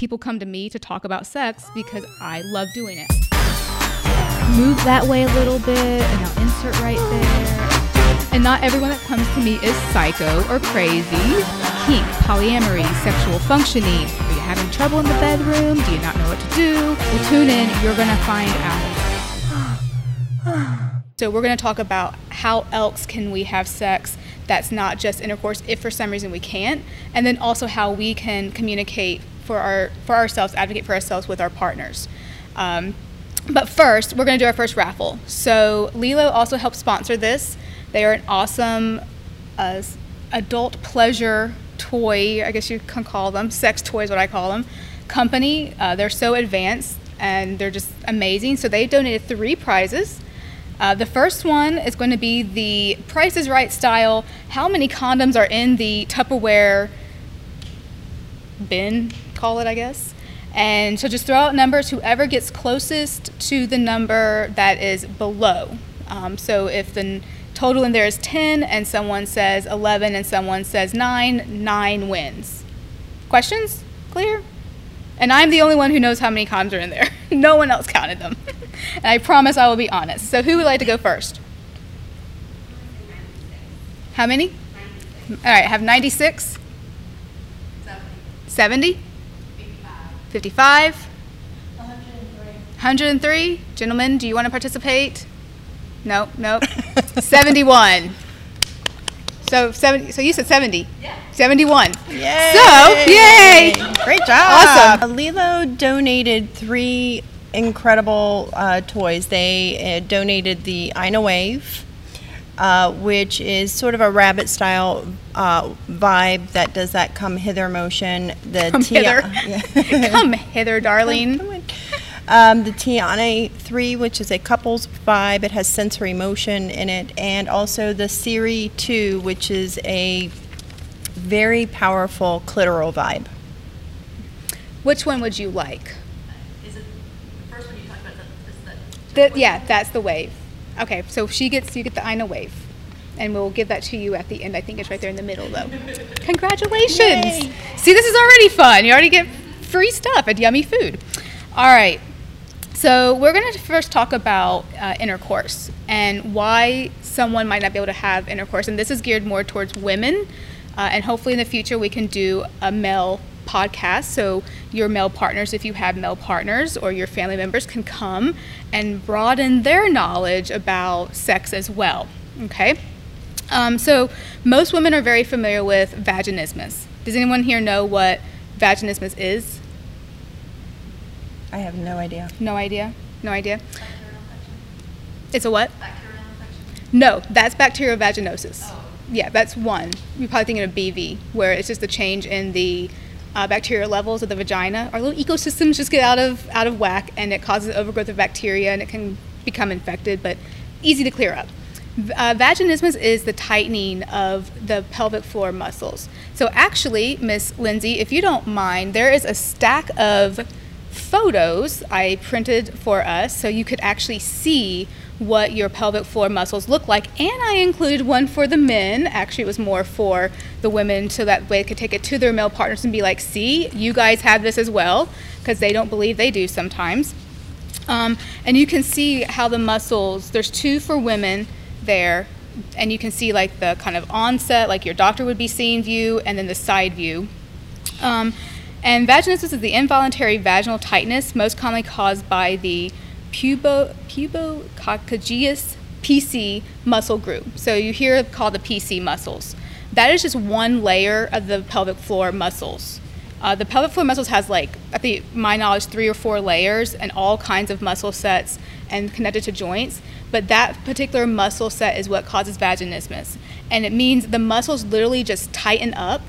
people come to me to talk about sex because I love doing it. Move that way a little bit, and I'll insert right there. And not everyone that comes to me is psycho or crazy. Kink, polyamory, sexual functioning. Are you having trouble in the bedroom? Do you not know what to do? Well, tune in. You're going to find out. So we're going to talk about how else can we have sex that's not just intercourse if for some reason we can't, and then also how we can communicate for ourselves, advocate for ourselves with our partners. But first, we're going to do our first raffle. So Lelo also helped sponsor this. They are an awesome adult pleasure toy, I guess you can call them, sex toys, what I call them, company. They're so advanced, and they're just amazing. So they donated 3 prizes. The first one is going to be the Price is Right style. How many condoms are in the Tupperware bin, call it, I guess? And so just throw out numbers, whoever gets closest to the number that is below. So if the total in there is 10 and someone says 11 and someone says 9, 9 wins. Questions? Clear? And I'm the only one who knows how many condoms are in there. No one else counted them. And I promise I will be honest. So who would like to go first? How many? 96. All right, have 96? 70? 55? 103. 103? Gentlemen, do you want to participate? No, nope. 71. So 70. So you said 70. Yeah. 71. Yay. So, yay. Great job. Awesome. Lelo donated 3 incredible toys. They donated the Ina wave, which is sort of a rabbit style vibe that does that come hither motion. The come hither. Come hither, darling. The Tiana 3, which is a couples vibe. It has sensory motion in it. And also the SURI 2, which is a very powerful clitoral vibe. Which one would you like? Is it the first one you talked about? Yeah, that's the wave. Okay, so you get the Ina wave. And we'll give that to you at the end. I think it's right there in the middle, though. Congratulations. Yay. See, this is already fun. You already get free stuff and yummy food. All right. So we're going to first talk about intercourse and why someone might not be able to have intercourse. And this is geared more towards women. And hopefully in the future we can do a male podcast. So your male partners, if you have male partners, or your family members can come and broaden their knowledge about sex as well. Okay. So most women are very familiar with vaginismus. Does anyone here know what vaginismus is? I have no idea. No idea? No idea? Bacterial infection. It's a what? Bacterial infection. No, that's bacterial vaginosis. Oh. Yeah, that's one. You're probably thinking of BV, where it's just a change in the bacterial levels of the vagina. Our little ecosystems just get out of whack, and it causes overgrowth of bacteria, and it can become infected, but easy to clear up. Vaginismus is the tightening of the pelvic floor muscles. So actually, Miss Lindsay, if you don't mind, there is a stack of photos I printed for us so you could actually see what your pelvic floor muscles look like, and I included one for the men. Actually, it was more for the women so that they could take it to their male partners and be like, see, you guys have this as well, because they don't believe they do sometimes. And you can see how the muscles, there's 2 for women there, and you can see like the kind of onset, like your doctor would be seeing you, and then the side view. And vaginismus is the involuntary vaginal tightness, most commonly caused by the Pubococcygeus PC muscle group. So you hear it called the PC muscles. That is just one layer of the pelvic floor muscles. The pelvic floor muscles has, like, at my knowledge, 3 or 4 layers and all kinds of muscle sets and connected to joints. But that particular muscle set is what causes vaginismus. And it means the muscles literally just tighten up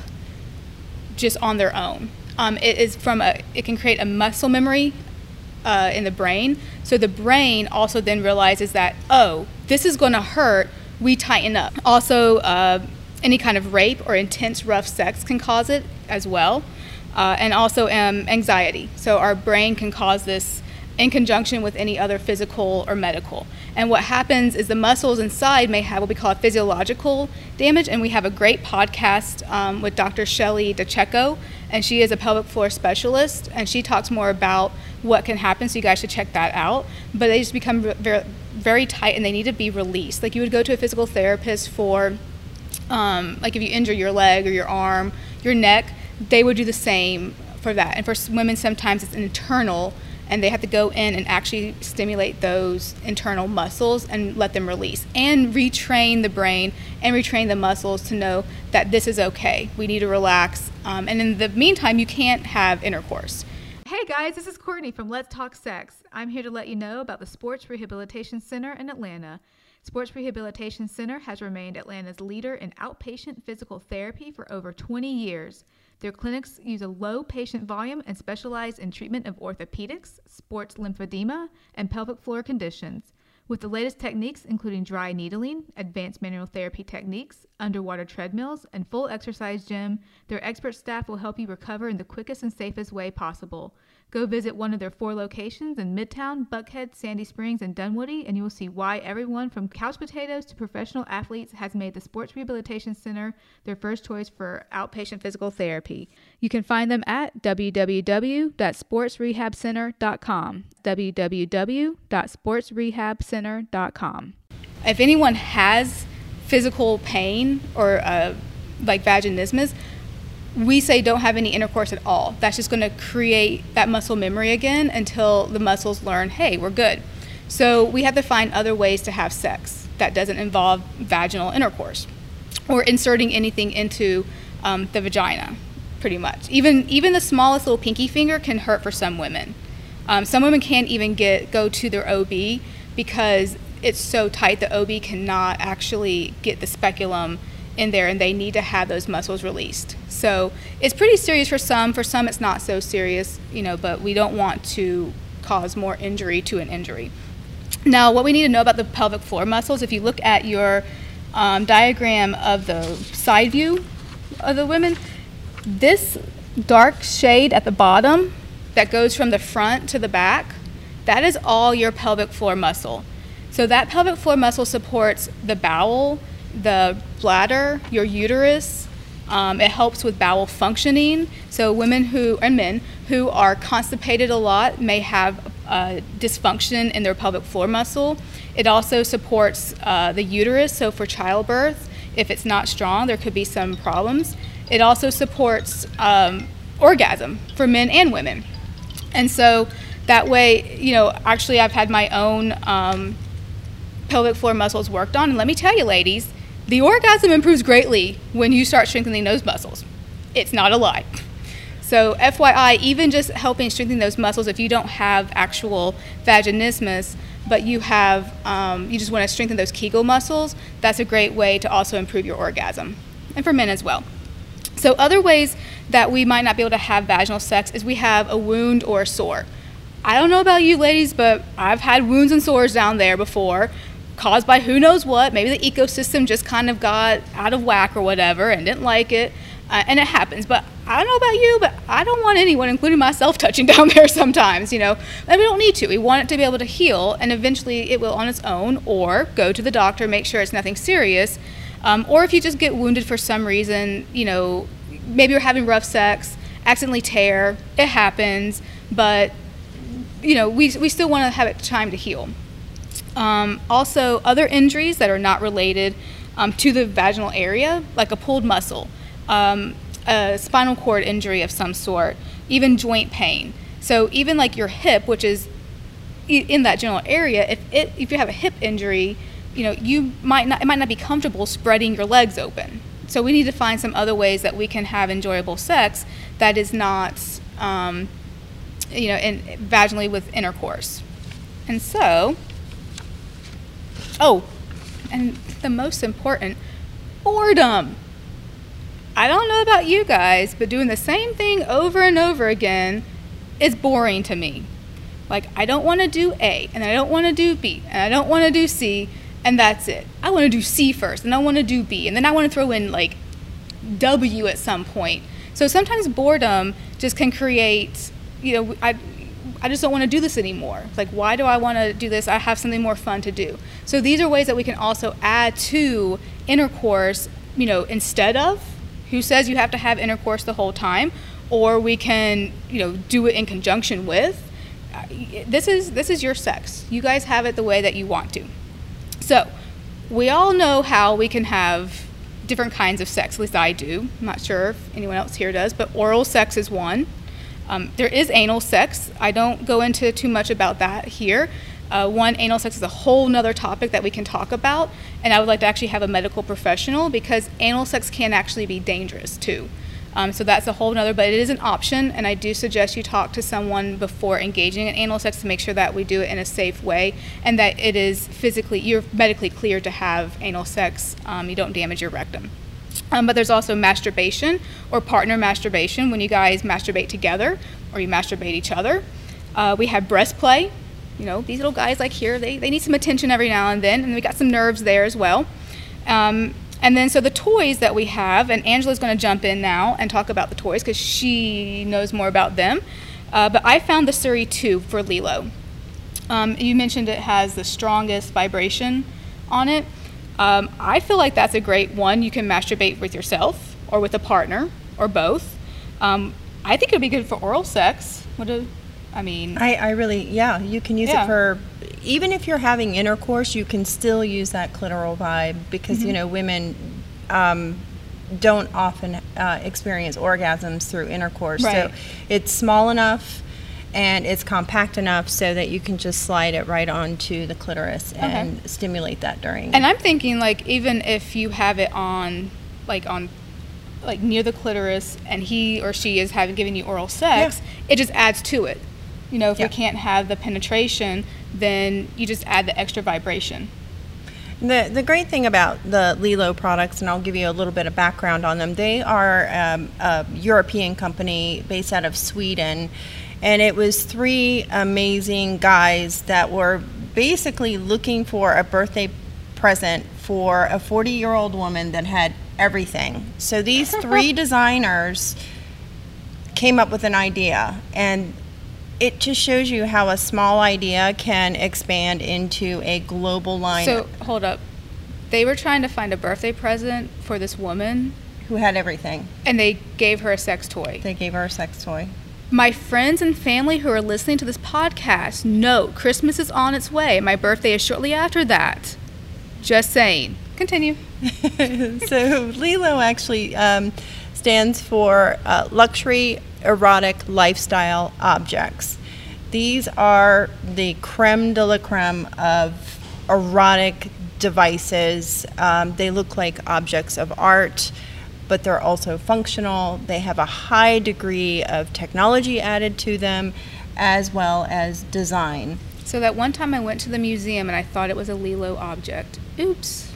just on their own. It can create a muscle memory in the brain. So the brain also then realizes that, oh, this is going to hurt, we tighten up. Also, any kind of rape or intense rough sex can cause it as well. And also anxiety. So our brain can cause this in conjunction with any other physical or medical. And what happens is the muscles inside may have what we call a physiological damage, and we have a great podcast with Dr. Shelly DeCecco, and she is a pelvic floor specialist, and she talks more about what can happen, so you guys should check that out. But they just become very, very tight, and they need to be released. Like you would go to a physical therapist for, like if you injure your leg or your arm, your neck, they would do the same for that. And for women, sometimes it's internal, and they have to go in and actually stimulate those internal muscles and let them release and retrain the brain and retrain the muscles to know that this is okay. We need to relax. And in the meantime, you can't have intercourse. Hey guys, this is Courtney from Let's Talk Sex. I'm here to let you know about the Sports Rehabilitation Center in Atlanta. Sports Rehabilitation Center has remained Atlanta's leader in outpatient physical therapy for over 20 years. Their clinics use a low patient volume and specialize in treatment of orthopedics, sports lymphedema, and pelvic floor conditions. With the latest techniques, including dry needling, advanced manual therapy techniques, underwater treadmills, and full exercise gym, their expert staff will help you recover in the quickest and safest way possible. Go visit one of their 4 locations in Midtown, Buckhead, Sandy Springs, and Dunwoody, and you will see why everyone from couch potatoes to professional athletes has made the Sports Rehabilitation Center their first choice for outpatient physical therapy. You can find them at www.sportsrehabcenter.com, www.sportsrehabcenter.com. If anyone has physical pain or like vaginismus, we say don't have any intercourse at all. That's just going to create that muscle memory again until the muscles learn, hey, we're good. So we have to find other ways to have sex that doesn't involve vaginal intercourse or inserting anything into the vagina, pretty much. Even the smallest little pinky finger can hurt for some women. Some women can't even go to their OB because it's so tight the OB cannot actually get the speculum in there, and they need to have those muscles released. So it's pretty serious for some. For some it's not so serious, you know, but we don't want to cause more injury to an injury. Now what we need to know about the pelvic floor muscles, if you look at your diagram of the side view of the women, this dark shade at the bottom that goes from the front to the back, that is all your pelvic floor muscle. So that pelvic floor muscle supports the bowel, the bladder, your uterus. It helps with bowel functioning. So women who, and men who are constipated a lot may have dysfunction in their pelvic floor muscle. It also supports the uterus. So for childbirth, if it's not strong, there could be some problems. It also supports orgasm for men and women. And so that way, you know, actually I've had my own pelvic floor muscles worked on. And let me tell you, ladies, the orgasm improves greatly when you start strengthening those muscles. It's not a lie. So FYI, even just helping strengthen those muscles, if you don't have actual vaginismus, but you have, you just want to strengthen those Kegel muscles, that's a great way to also improve your orgasm, and for men as well. So other ways that we might not be able to have vaginal sex is we have a wound or a sore. I don't know about you ladies, but I've had wounds and sores down there before, caused by who knows what. Maybe the ecosystem just kind of got out of whack or whatever and didn't like it, and it happens. But I don't know about you, but I don't want anyone, including myself, touching down there sometimes, you know. And we don't need to. We want it to be able to heal, and eventually it will on its own, or go to the doctor, make sure it's nothing serious. Or if you just get wounded for some reason, you know, maybe you're having rough sex, accidentally tear, it happens, but, you know, we still want to have it time to heal. Also, other injuries that are not related to the vaginal area, like a pulled muscle, a spinal cord injury of some sort, even joint pain. So even like your hip, which is in that general area, if you have a hip injury, you know, it might not be comfortable spreading your legs open. So we need to find some other ways that we can have enjoyable sex that is not, you know, vaginally with intercourse. And so. Oh, and the most important, boredom. I don't know about you guys, but doing the same thing over and over again is boring to me. Like, I don't want to do A, and I don't want to do B, and I don't want to do C, and that's it. I want to do C first, and I want to do B, and then I want to throw in, like, W at some point. So sometimes boredom just can create, you know, I just don't want to do this anymore. It's like, why do I want to do this? I have something more fun to do. So these are ways that we can also add to intercourse, you know, instead of, who says you have to have intercourse the whole time, or we can, you know, do it in conjunction with. This is your sex. You guys have it the way that you want to. So we all know how we can have different kinds of sex, at least I do. I'm not sure if anyone else here does, but oral sex is one. There is anal sex. I don't go into too much about that here. Anal sex is a whole nother topic that we can talk about, and I would like to actually have a medical professional, because anal sex can actually be dangerous too. So that's a whole nother, but it is an option, and I do suggest you talk to someone before engaging in anal sex to make sure that we do it in a safe way, and that it is physically, you're medically cleared to have anal sex, you don't damage your rectum. But there's also masturbation, or partner masturbation, when you guys masturbate together, or you masturbate each other. We have breast play. You know, these little guys like here, they need some attention every now and then, and we got some nerves there as well. And then so the toys that we have, and Angela's going to jump in now and talk about the toys because she knows more about them. But I found the SURI 2 for Lelo. You mentioned it has the strongest vibration on it. I feel like that's a great one. You can masturbate with yourself or with a partner or both. I think it would be good for oral sex. You can use it for, even if you're having intercourse, you can still use that clitoral vibe, because, you know, women don't often experience orgasms through intercourse. Right. So it's small enough and it's compact enough so that you can just slide it right onto the clitoris and stimulate that during. And I'm thinking, like, even if you have it on near the clitoris and he or she is giving you oral sex, it just adds to it. You know, if we can't have the penetration, then you just add the extra vibration. The great thing about the Lelo products, and I'll give you a little bit of background on them, they are a European company based out of Sweden, and it was three amazing guys that were basically looking for a birthday present for a 40-year-old woman that had everything. So these three designers came up with an idea, and it just shows you how a small idea can expand into a global line. So, hold up. They were trying to find a birthday present for this woman who had everything. And they gave her a sex toy. They gave her a sex toy. My friends and family who are listening to this podcast know Christmas is on its way. My birthday is shortly after that. Just saying. Continue. So, Lelo actually stands for luxury erotic lifestyle objects. These are the creme de la creme of erotic devices. They look like objects of art, but they're also functional. They have a high degree of technology added to them, as well as design. So that one time I went to the museum and I thought it was a Lelo object. Oops.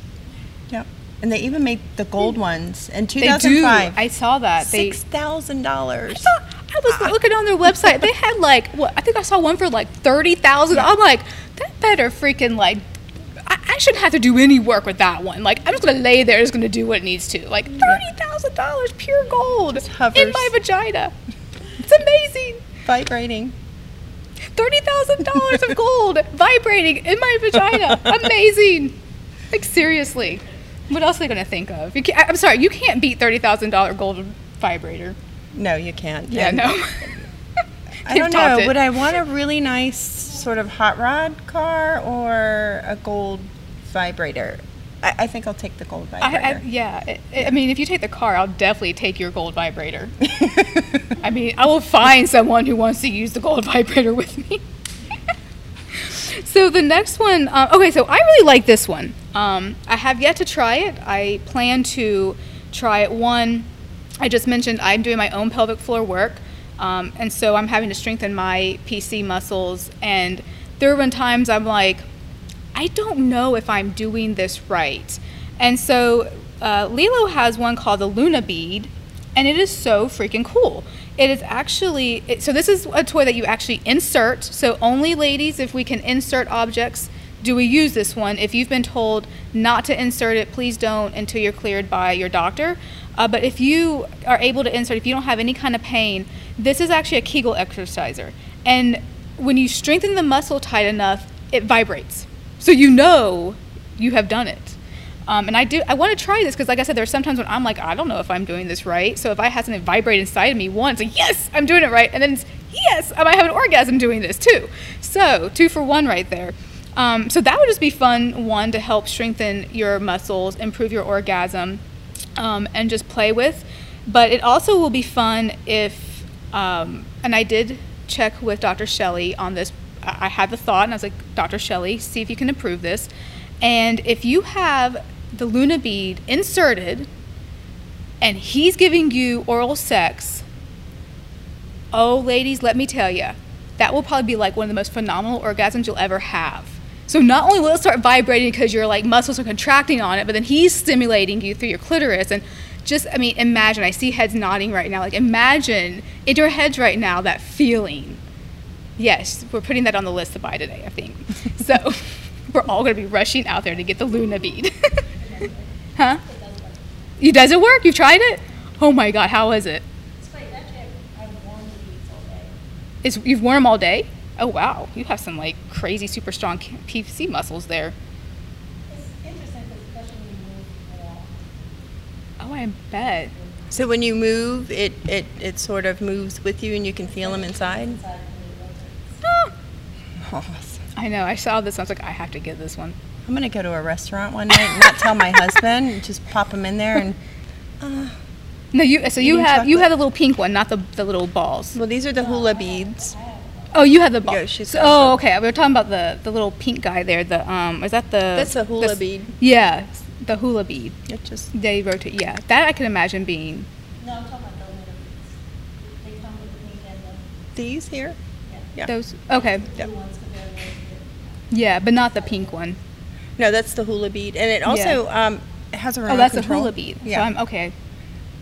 Yep. And they even make the gold ones in 2005. They do. I saw that. $6,000. I was looking on their website. They had I think I saw one for $30,000. I'm like, that better freaking I shouldn't have to do any work with that one. I'm just gonna lay there. It's gonna do what it needs to. $30,000 pure gold in my vagina. It's amazing. Vibrating. $30,000 of gold vibrating in my vagina. Amazing. Seriously. What else are they going to think of? You can't beat $30,000 gold vibrator. No, you can't. Yeah, and no. I don't know. Would I want a really nice sort of hot rod car or a gold vibrator? I think I'll take the gold vibrator. If you take the car, I'll definitely take your gold vibrator. I will find someone who wants to use the gold vibrator with me. So the next one, so I really like this one. I have yet to try it. I plan to try it. One, I just mentioned I'm doing my own pelvic floor work, and so I'm having to strengthen my PC muscles. And there have been times I'm like, I don't know if I'm doing this right. And so Lelo has one called the Luna Bead, and it is so freaking cool. It is actually, so this is a toy that you actually insert. So only ladies, if we can insert objects, do we use this one. If you've been told not to insert it, please don't until you're cleared by your doctor. But if you are able to insert, if you don't have any kind of pain, this is actually a Kegel exerciser. And when you strengthen the muscle tight enough, it vibrates. So you know you have done it. And I want to try this because, like I said, there are sometimes when I'm like, I don't know if I'm doing this right. So if I have something vibrate inside of me once, like, yes, I'm doing it right. And then it's, yes, I might have an orgasm doing this too. So 2 for 1 right there. So that would just be fun, one, to help strengthen your muscles, improve your orgasm, and just play with. But it also will be fun if, and I did check with Dr. Shelly on this. I had the thought and I was like, Dr. Shelly, see if you can improve this. And if you have the Luna Bead inserted and he's giving you oral sex, oh, ladies, let me tell you, that will probably be like one of the most phenomenal orgasms you'll ever have. So not only will it start vibrating because your like muscles are contracting on it, but then he's stimulating you through your clitoris. And just, I mean, imagine, I see heads nodding right now. Like imagine in your heads right now, that feeling. Yes, we're putting that on the list to buy today, I think. So we're all going to be rushing out there to get the Luna Bead. Huh? It doesn't work? You've tried it? Oh my God, how is it? You've worn them all day? Oh, wow. You have some like crazy, super strong PC muscles there. It's interesting, especially when you move at all. Oh, I bet. So when you move, it sort of moves with you and you can feel them inside? Oh, I know. I saw this. I was like, I have to get this one. I'm going to go to a restaurant one night and not tell my husband. And just pop them in there and... No, you have the little pink one, not the little balls. Well, these are the hula beads. Oh, you have the balls. Yeah, so, oh, okay. We were talking about the little pink guy there. The is that the? That's a hula bead. Yeah, the hula bead. It just they rotate. Yeah, that I can imagine being. No, I'm talking about the little beads. They come with the pink and the. These here. Yeah. Those. Okay. Yeah. Yeah, but not the pink one. No, that's the hula bead, and it also it has a remote control. Oh, that's a hula bead. Yeah. So I'm okay.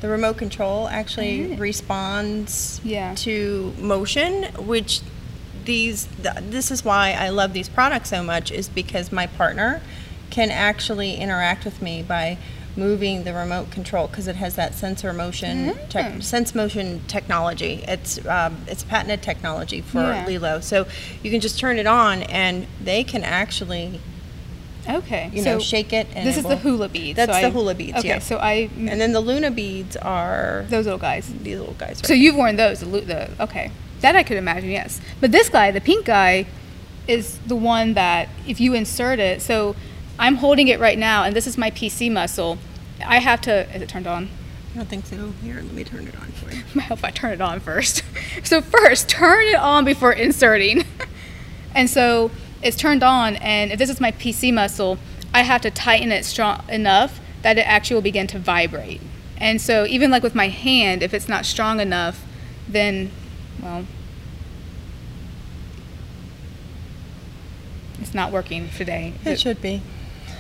The remote control actually responds to motion, which this is why I love these products so much, is because my partner can actually interact with me by moving the remote control because it has that sensor motion, sense motion technology. It's patented technology for Lelo, so you can just turn it on and they can actually. Okay. You know, shake it. And this is the hula beads. That's the hula beads, okay, yeah. So and then the Luna beads are... Those little guys. These little guys, right? So you've worn those. Okay. That I could imagine, yes. But this guy, the pink guy, is the one that if you insert it... So I'm holding it right now, and this is my PC muscle. I have to... Is it turned on? I don't think so. Here, let me turn it on for you. I hope I turn it on first. So first, turn it on before inserting. And so... It's turned on, and if this is my PC muscle, I have to tighten it strong enough that it actually will begin to vibrate. And so even like with my hand, if it's not strong enough, then, well, it's not working today. It should be.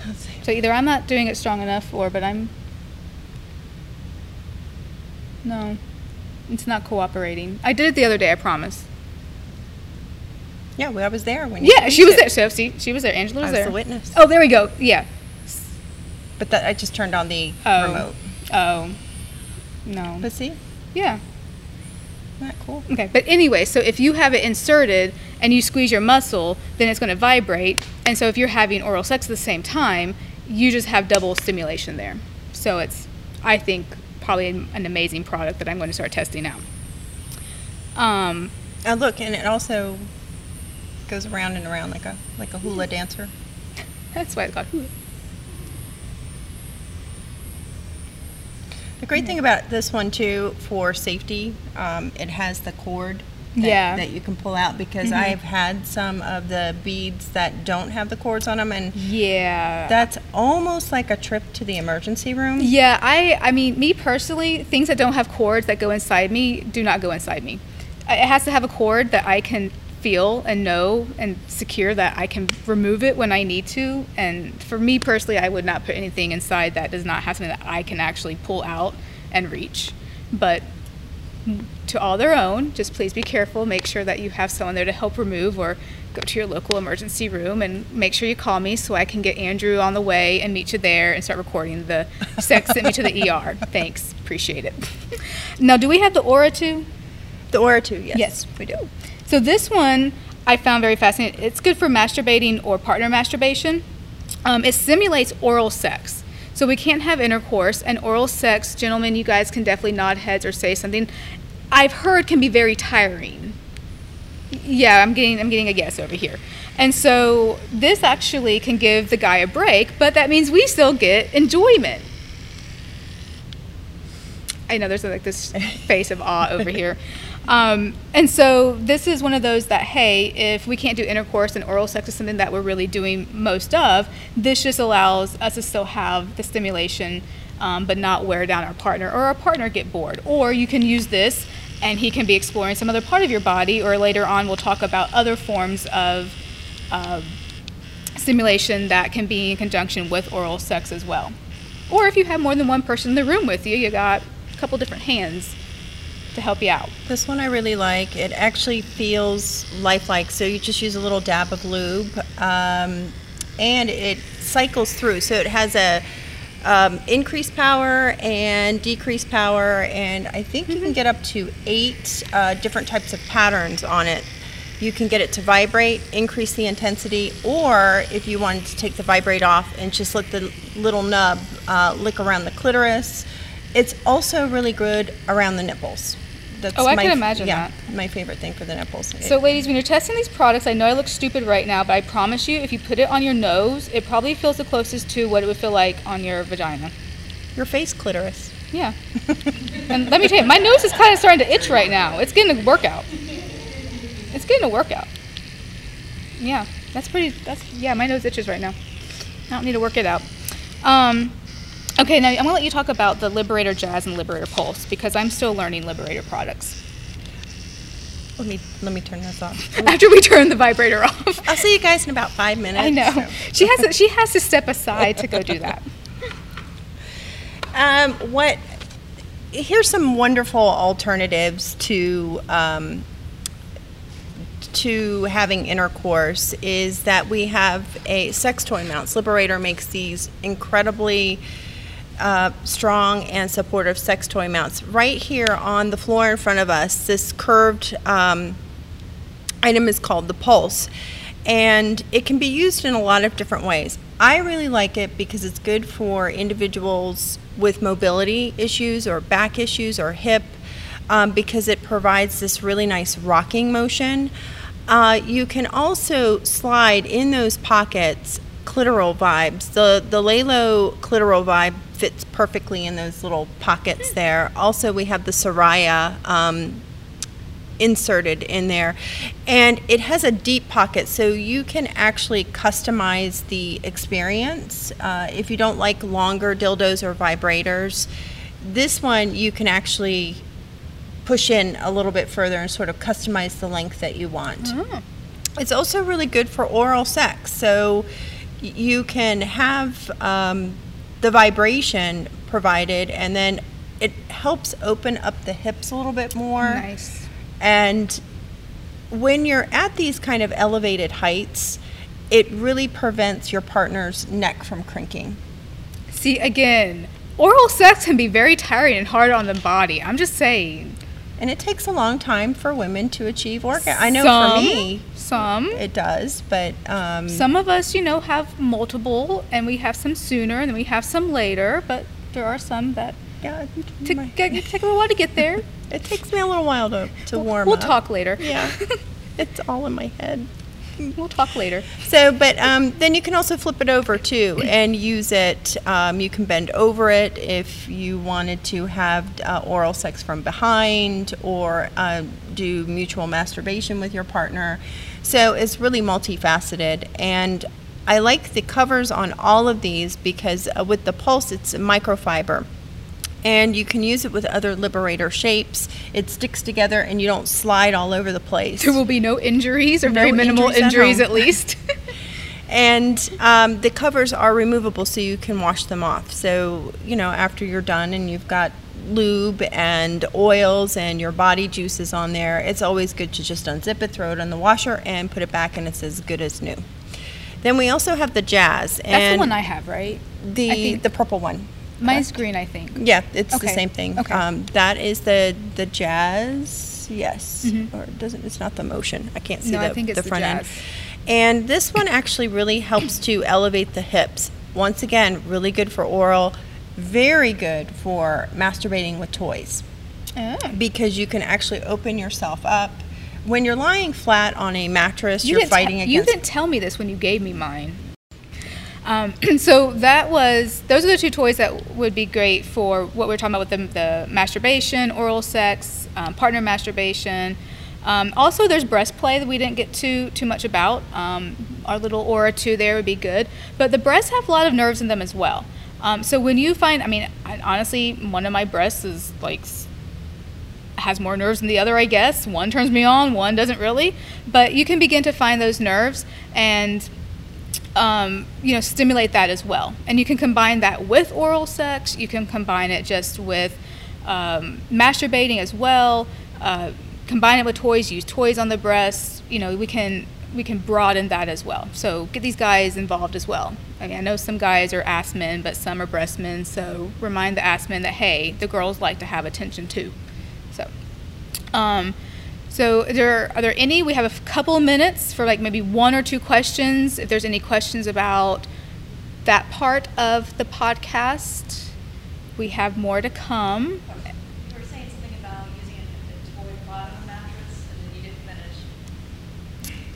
Let's see. So either I'm not doing it strong enough but I'm, no, it's not cooperating. I did it the other day, I promise. Yeah, well, I was there when you she was there. So, see, she was there. Angela was there. I was the witness. Oh, there we go. Yeah. But that, I just turned on the remote. Oh. No. But see? Yeah. Not cool. Okay. But anyway, so if you have it inserted and you squeeze your muscle, then it's going to vibrate. And so if you're having oral sex at the same time, you just have double stimulation there. So it's, I think, probably an amazing product that I'm going to start testing out. Look, and it also... goes around and around like a hula dancer. That's why it's called hula. The great thing about this one too, for safety, it has the cord that you can pull out, because I've had some of the beads that don't have the cords on them, and that's almost like a trip to the emergency room. Yeah, I mean, me personally, things that don't have cords that go inside me do not go inside me. It has to have a cord that I can feel and know and secure that I can remove it when I need to. And for me personally, I would not put anything inside that does not have something that I can actually pull out and reach. But to all their own, just please be careful. Make sure that you have someone there to help remove, or go to your local emergency room and make sure you call me so I can get Andrew on the way and meet you there and start recording the sex. Send me to the ER. Thanks. Appreciate it. Now, do we have the ORA 2? The ORA 2, yes. Yes, we do. So this one, I found very fascinating. It's good for masturbating or partner masturbation. It simulates oral sex. So we can't have intercourse, and oral sex, gentlemen, you guys can definitely nod heads or say something, I've heard can be very tiring. Yeah, I'm getting a yes over here. And so this actually can give the guy a break, but that means we still get enjoyment. I know there's like this face of awe over here. And so this is one of those that, hey, if we can't do intercourse and oral sex is something that we're really doing most of, this just allows us to still have the stimulation, but not wear down our partner or our partner get bored. Or you can use this and he can be exploring some other part of your body, or later on we'll talk about other forms of stimulation that can be in conjunction with oral sex as well. Or if you have more than one person in the room with you, you got a couple different hands to help you out. This one I really like. It actually feels lifelike, so you just use a little dab of lube, and it cycles through, so it has a increased power and decreased power, and I think you can get up to 8 different types of patterns on it. You can get it to vibrate, increase the intensity, or if you wanted to take the vibrate off and just let the little nub lick around the clitoris. It's also really good around the nipples. That's oh, I can imagine that. My favorite thing for the nipples. So ladies, when you're testing these products, I know I look stupid right now, but I promise you, if you put it on your nose, it probably feels the closest to what it would feel like on your vagina. Your face clitoris. Yeah. And let me tell you, my nose is kind of starting to itch right now. It's getting a workout. It's getting a workout. Yeah, that's pretty, yeah, my nose itches right now. I don't need to work it out. Okay, now I'm going to let you talk about the Liberator Jazz and Liberator Pulse, because I'm still learning Liberator products. Let me turn this off. After we turn the vibrator off. I'll see you guys in about 5 minutes. I know. So. She has to step aside to go do that. Here's some wonderful alternatives to having intercourse is that we have a sex toy mounts. Liberator makes these incredibly strong and supportive sex toy mounts. Right here on the floor in front of us, this curved item is called the Pulse, and it can be used in a lot of different ways. I really like it because it's good for individuals with mobility issues or back issues or hip, because it provides this really nice rocking motion. You can also slide in those pockets clitoral vibes. The Lelo clitoral vibe fits perfectly in those little pockets there. Also, we have the Soraya inserted in there. And it has a deep pocket, so you can actually customize the experience. If you don't like longer dildos or vibrators, this one you can actually push in a little bit further and sort of customize the length that you want. Mm-hmm. It's also really good for oral sex. So you can have the vibration provided, and then it helps open up the hips a little bit more. Nice. And when you're at these kind of elevated heights, it really prevents your partner's neck from crinking. See, again, oral sex can be very tiring and hard on the body. I'm just saying. And it takes a long time for women to achieve orgasm. I know for me, it does, but some of us, you know, have multiple, and we have some sooner, and then we have some later. But there are some that it takes a little while to get there. It takes me a little while to warm up. We'll talk later. Yeah, it's all in my head. We'll talk later. So, but then you can also flip it over too and use it. You can bend over it if you wanted to have oral sex from behind, or do mutual masturbation with your partner. So it's really multifaceted, and I like the covers on all of these because with the Pulse, it's microfiber. And you can use it with other Liberator shapes. It sticks together and you don't slide all over the place. There will be no injuries, or very minimal injuries at least. And the covers are removable, so you can wash them off. So, you know, after you're done and you've got lube and oils and your body juices on there, it's always good to just unzip it, throw it in the washer, and put it back, and it's as good as new. Then we also have the Jazz. And that's the one I have, right? The purple one. Mine's green, I think. Yeah, it's okay. The same thing. Okay. That is the Jazz. Yes, yes. Mm-hmm. Or it doesn't, it's not the motion. I can't see the front end. And this one actually really helps to elevate the hips. Once again, really good for oral, very good for masturbating with toys. Oh. Because you can actually open yourself up. When you're lying flat on a mattress, you're fighting against... You didn't tell me this when you gave me mine. So that was... Those are the two toys that would be great for what we're talking about with the masturbation, oral sex, partner masturbation. Also, there's breast play that we didn't get too much about. Our little ORA 2 there would be good. But the breasts have a lot of nerves in them as well. So when you find... I mean, honestly, one of my breasts is like... has more nerves than the other, I guess. One turns me on, one doesn't really. But you can begin to find those nerves and stimulate that as well. And you can combine that with oral sex. You can combine it just with masturbating as well. Combine it with toys. Use toys on the breasts. You know, we can broaden that as well. So get these guys involved as well. I mean, I know some guys are ass men, but some are breast men. So remind the ass men that, hey, the girls like to have attention too. So, are there any? We have a couple minutes for like maybe one or two questions. If there's any questions about that part of the podcast, we have more to come. Okay. You were saying something about using a toy bottom mattress, and then you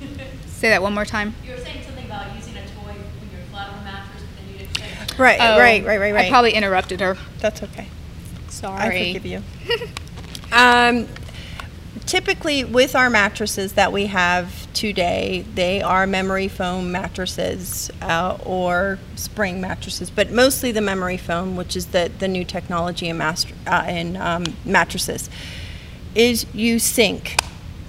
didn't finish. Say that one more time. You were saying something about using a toy when you're flat on a mattress, and you didn't finish. Right. I probably interrupted her. That's okay. Sorry. I forgive you. Typically with our mattresses that we have today, they are memory foam mattresses or spring mattresses, but mostly the memory foam, which is the new technology in mattresses, is you sink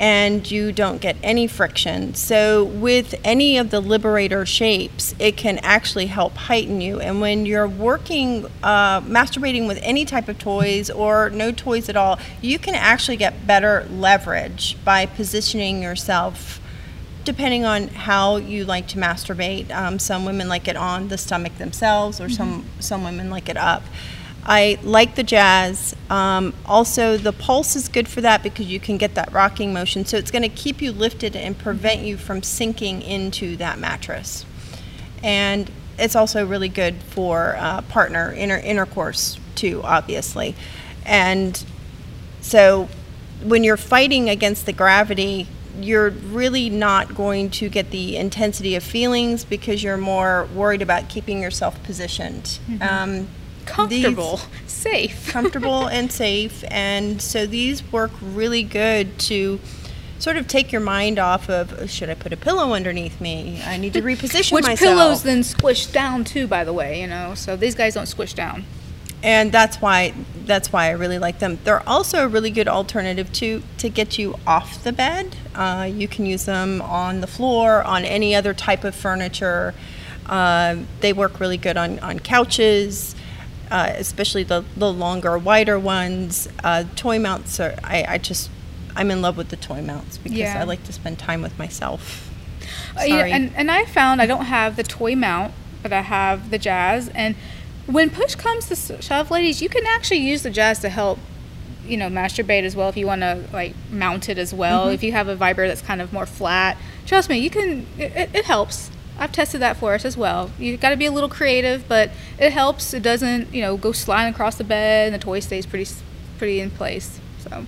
and you don't get any friction. So with any of the Liberator shapes, it can actually help heighten you. And when you're working, masturbating with any type of toys or no toys at all, you can actually get better leverage by positioning yourself depending on how you like to masturbate. Some women like it on the stomach themselves, or mm-hmm. some women like it up. I like the jazz. Also, the pulse is good for that because you can get that rocking motion. So it's going to keep you lifted and prevent you from sinking into that mattress. And it's also really good for partner intercourse too, obviously. And so when you're fighting against the gravity, you're really not going to get the intensity of feelings because you're more worried about keeping yourself positioned. Mm-hmm. Comfortable and safe. And so these work really good to sort of take your mind off of, should I put a pillow underneath me? I need to reposition myself. Which pillows then squish down too, by the way, so these guys don't squish down. And that's why I really like them. They're also a really good alternative to get you off the bed. You can use them on the floor, on any other type of furniture. They work really good on couches. Especially the longer, wider ones. Toy mounts are, I'm in love with the toy mounts because I like to spend time with myself. And I found I don't have the toy mount, but I have the jazz. And when push comes to shove, ladies, you can actually use the jazz to help, masturbate as well if you want to like mount it as well. Mm-hmm. If you have a vibrator that's kind of more flat, trust me, you can. It helps. I've tested that for us as well. You've got to be a little creative, but it helps. It doesn't, go sliding across the bed, and the toy stays pretty in place. So,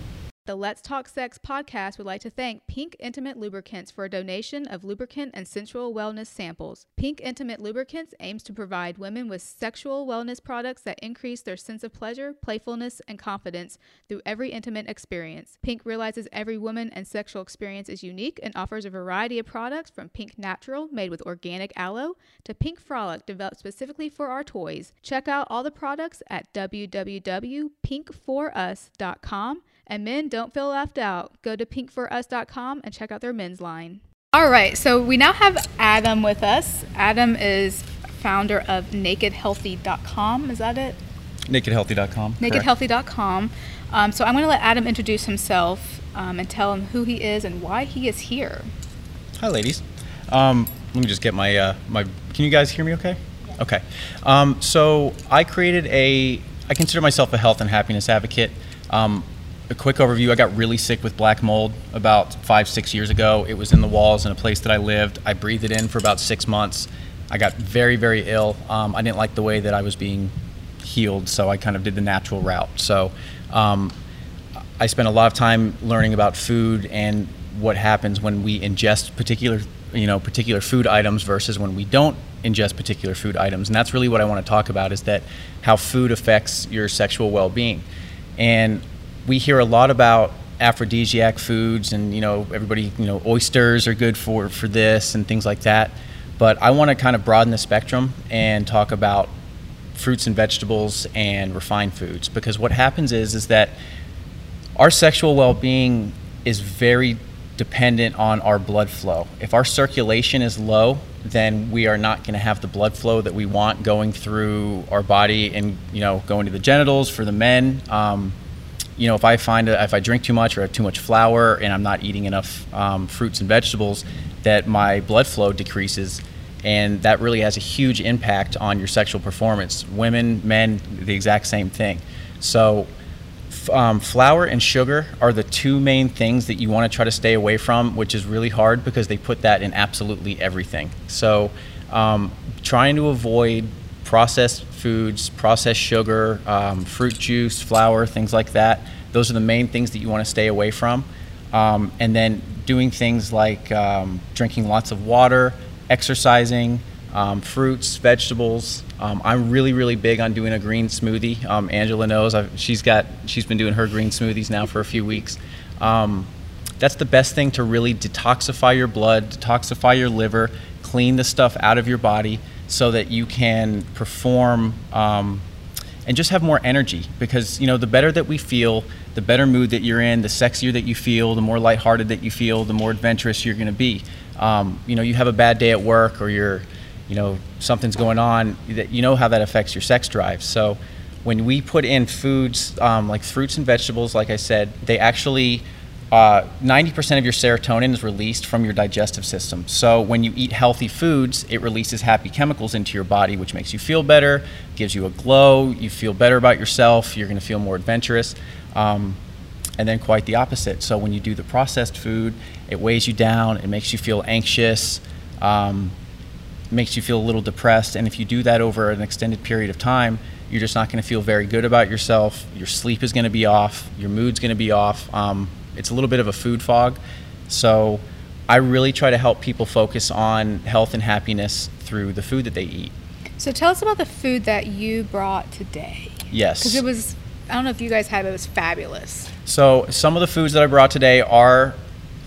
the Let's Talk Sex podcast would like to thank Pink Intimate Lubricants for a donation of lubricant and sensual wellness samples. Pink Intimate Lubricants aims to provide women with sexual wellness products that increase their sense of pleasure, playfulness, and confidence through every intimate experience. Pink realizes every woman and sexual experience is unique and offers a variety of products from Pink Natural, made with organic aloe, to Pink Frolic, developed specifically for our toys. Check out all the products at www.pinkforus.com. And men, don't feel left out. Go to pinkforus.com and check out their men's line. All right, so we now have Adam with us. Adam is founder of nakedhealthy.com. Is that it? Nakedhealthy.com. Nakedhealthy.com. So I'm going to let Adam introduce himself and tell him who he is and why he is here. Hi, ladies. Let me just get my Can you guys hear me okay? Yeah. Okay. So I consider myself a health and happiness advocate. a quick overview, I got really sick with black mold about 5-6 years ago. It was in the walls in a place that I lived. I breathed it in for about 6 months. I got very, very ill. I didn't like the way that I was being healed, so I kind of did the natural route. So I spent a lot of time learning about food and what happens when we ingest particular food items versus when we don't ingest particular food items. And that's really what I want to talk about, is that how food affects your sexual well-being. And we hear a lot about aphrodisiac foods, and everybody, oysters are good for this and things like that. But I want to kind of broaden the spectrum and talk about fruits and vegetables and refined foods, because what happens is that our sexual well-being is very dependent on our blood flow. If our circulation is low, then we are not going to have the blood flow that we want going through our body and going to the genitals for the men. If I find if I drink too much or have too much flour and I'm not eating enough fruits and vegetables, that my blood flow decreases, and that really has a huge impact on your sexual performance. Women, men, the exact same thing. So flour and sugar are the two main things that you want to try to stay away from, which is really hard because they put that in absolutely everything. So trying to avoid processed foods, processed sugar, fruit juice, flour, things like that. Those are the main things that you want to stay away from. And then doing things like drinking lots of water, exercising, fruits, vegetables. I'm really, really big on doing a green smoothie. Angela knows she's been doing her green smoothies now for a few weeks. That's the best thing to really detoxify your blood, detoxify your liver, clean the stuff out of your body so that you can perform and just have more energy. Because the better that we feel, the better mood that you're in, the sexier that you feel, the more lighthearted that you feel, the more adventurous you're going to be. You have a bad day at work, or you're something's going on, that how that affects your sex drive. So when we put in foods like fruits and vegetables, like I said, they actually 90% of your serotonin is released from your digestive system. So when you eat healthy foods, it releases happy chemicals into your body, which makes you feel better, gives you a glow, you feel better about yourself, you're gonna feel more adventurous. And then quite the opposite. So when you do the processed food, it weighs you down, it makes you feel anxious, makes you feel a little depressed. And if you do that over an extended period of time, you're just not going to feel very good about yourself. Your sleep is going to be off. Your mood's going to be off. It's a little bit of a food fog. So I really try to help people focus on health and happiness through the food that they eat. So tell us about the food that you brought today. Yes. Because it was, I don't know if you guys had it, it was fabulous. So some of the foods that I brought today are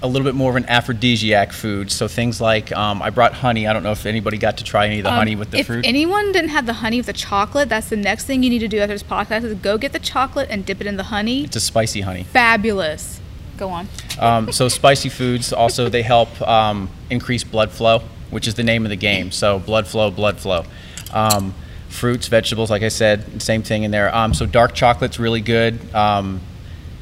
a little bit more of an aphrodisiac food. So things like, I brought honey. I don't know if anybody got to try any of the honey with the fruit. If anyone didn't have the honey with the chocolate, that's the next thing you need to do after this podcast, is go get the chocolate and dip it in the honey. It's a spicy honey. Fabulous. Go on. So spicy foods also, they help increase blood flow, which is the name of the game. So blood flow, blood flow. Fruits, vegetables, like I said, same thing in there. So dark chocolate's really good.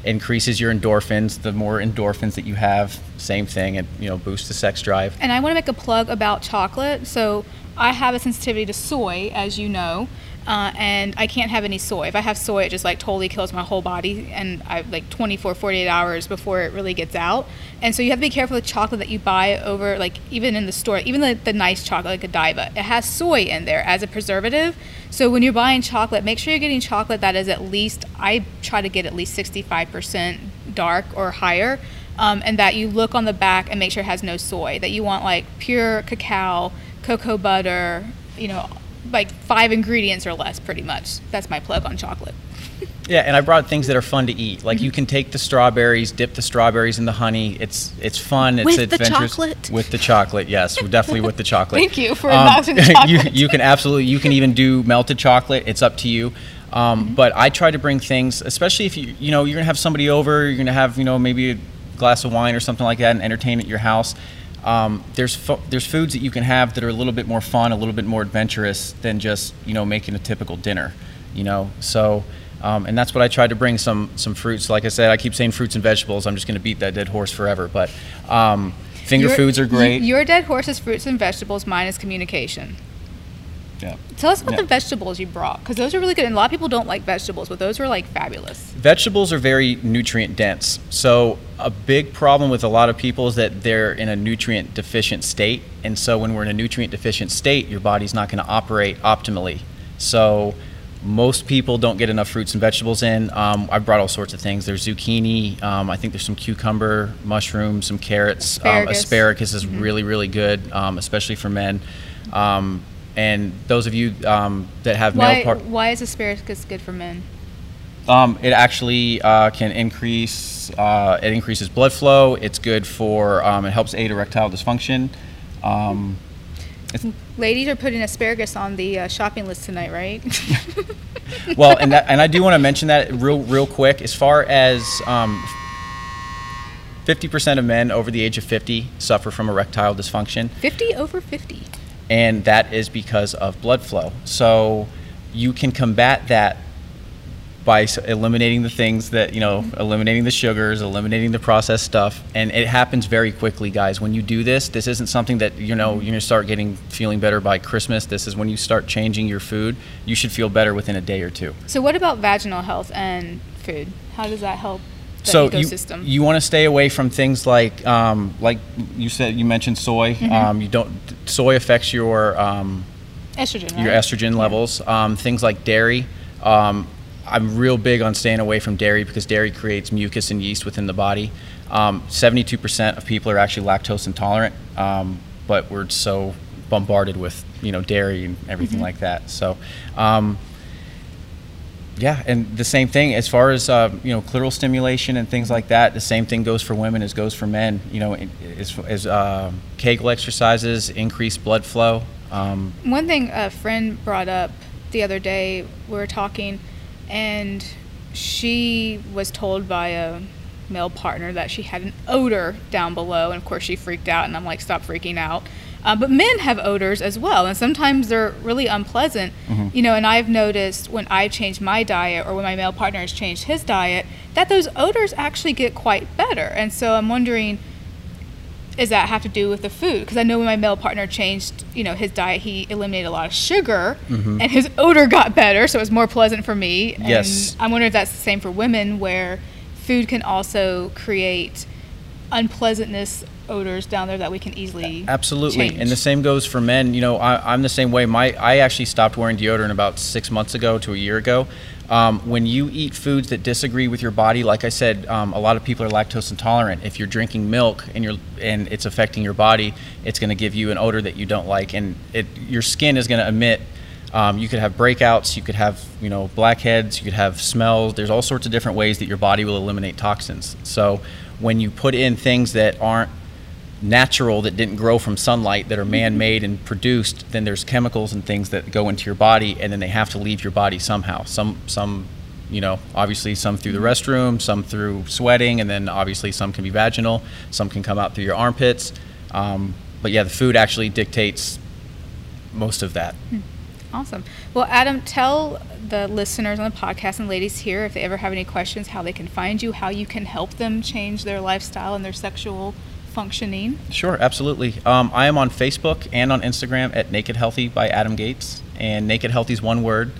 Increases your endorphins. The more endorphins that you have, same thing, it boosts the sex drive. And I want to make a plug about chocolate. So I have a sensitivity to soy, as you know, and I can't have any soy. If I have soy, it just totally kills my whole body, and I 48 hours before it really gets out. And so you have to be careful with chocolate that you buy over, even in the store, even the nice chocolate like Godiva. It has soy in there as a preservative. So when you're buying chocolate, make sure you're getting chocolate that is at least, I try to get at least 65% dark or higher, and that you look on the back and make sure it has no soy. That you want pure cacao, cocoa butter, five ingredients or less, pretty much. That's my plug on chocolate. Yeah, and I brought things that are fun to eat. You can take the strawberries, dip the strawberries in the honey. It's fun. It's adventurous. With the chocolate. With the chocolate, yes, definitely with the chocolate. Thank you for adopting chocolate. You can absolutely. You can even do melted chocolate. It's up to you. But I try to bring things, especially if you're gonna have somebody over. You're gonna have maybe a glass of wine or something like that, and entertain at your house. There's foods that you can have that are a little bit more fun, a little bit more adventurous than just making a typical dinner, So, and that's what I tried to bring, some fruits. Like I said, I keep saying fruits and vegetables. I'm just going to beat that dead horse forever. But finger foods are great. Your dead horse is fruits and vegetables. Mine is communication. Yeah. Tell us about the vegetables you brought, because those are really good. And a lot of people don't like vegetables, but those were like fabulous. Vegetables are very nutrient dense. So a big problem with a lot of people is that they're in a nutrient deficient state. And so when we're in a nutrient deficient state, your body's not going to operate optimally. So most people don't get enough fruits and vegetables in. I brought all sorts of things. There's zucchini. I think there's some cucumber, mushrooms, some carrots. Asparagus, is really, really good, especially for men. And those of you that have male part. Why is asparagus good for men? It actually can increase, it increases blood flow. It's good for, it helps aid erectile dysfunction. Ladies are putting asparagus on the shopping list tonight, right? Well, and that, and I do want to mention that real quick. As far as 50% of men over the age of 50 suffer from erectile dysfunction. 50 over 50. And that is because of blood flow. So you can combat that by eliminating the things that, you know, eliminating the sugars, eliminating the processed stuff. And it happens very quickly, guys. When you do this, this isn't something that, you know, you're gonna start feeling better by Christmas. This is when you start changing your food. You should feel better within a day or two. So what about vaginal health and food? How does that help the ecosystem? You want to stay away from things like you said, you mentioned soy. Soy affects your estrogen, right? Your estrogen levels. Things like dairy. I'm real big on staying away from dairy because dairy creates mucus and yeast within the body. 72% of people are actually lactose intolerant, but we're so bombarded with, you know, dairy and everything like that. So, yeah, and the same thing as far as, you know, clitoral stimulation and things like that, the same thing goes for women as goes for men. You know, as Kegel exercises, increased blood flow. One thing a friend brought up the other day, we were talking, and she was told by a male partner that she had an odor down below, and of course she freaked out, and I'm like, stop freaking out. But men have odors as well, and sometimes they're really unpleasant. You know, and I've noticed when I've changed my diet or when my male partner has changed his diet that those odors actually get quite better. And so I'm wondering, does that have to do with the food? Because I know when my male partner changed, you know, his diet, he eliminated a lot of sugar, and his odor got better, so it was more pleasant for me. Yes. And I wonder if that's the same for women, where food can also create unpleasantness, odors down there that we can easily change. And the same goes for men. You know, I'm the same way. I actually stopped wearing deodorant about 6 months ago to a year ago. When you eat foods that disagree with your body, like I said, a lot of people are lactose intolerant. If you're drinking milk and it's affecting your body, it's going to give you an odor that you don't like, and your skin is going to emit. You could have breakouts, you could have, you know, blackheads, you could have smells. There's all sorts of different ways that your body will eliminate toxins. So when you put in things that aren't natural, that didn't grow from sunlight, that are man-made and produced, then there's chemicals and things that go into your body, and then they have to leave your body somehow. Some, you know, obviously some through the restroom, some through sweating, and then obviously some can be vaginal, some can come out through your armpits. But yeah, the food actually dictates most of that. Awesome. Well, Adam, tell the listeners on the podcast and ladies here, if they ever have any questions, how they can find you, how you can help them change their lifestyle and their sexual functioning. Sure, absolutely. I am on Facebook and on Instagram at Naked Healthy by Adam Gates, and Naked Healthy is one word.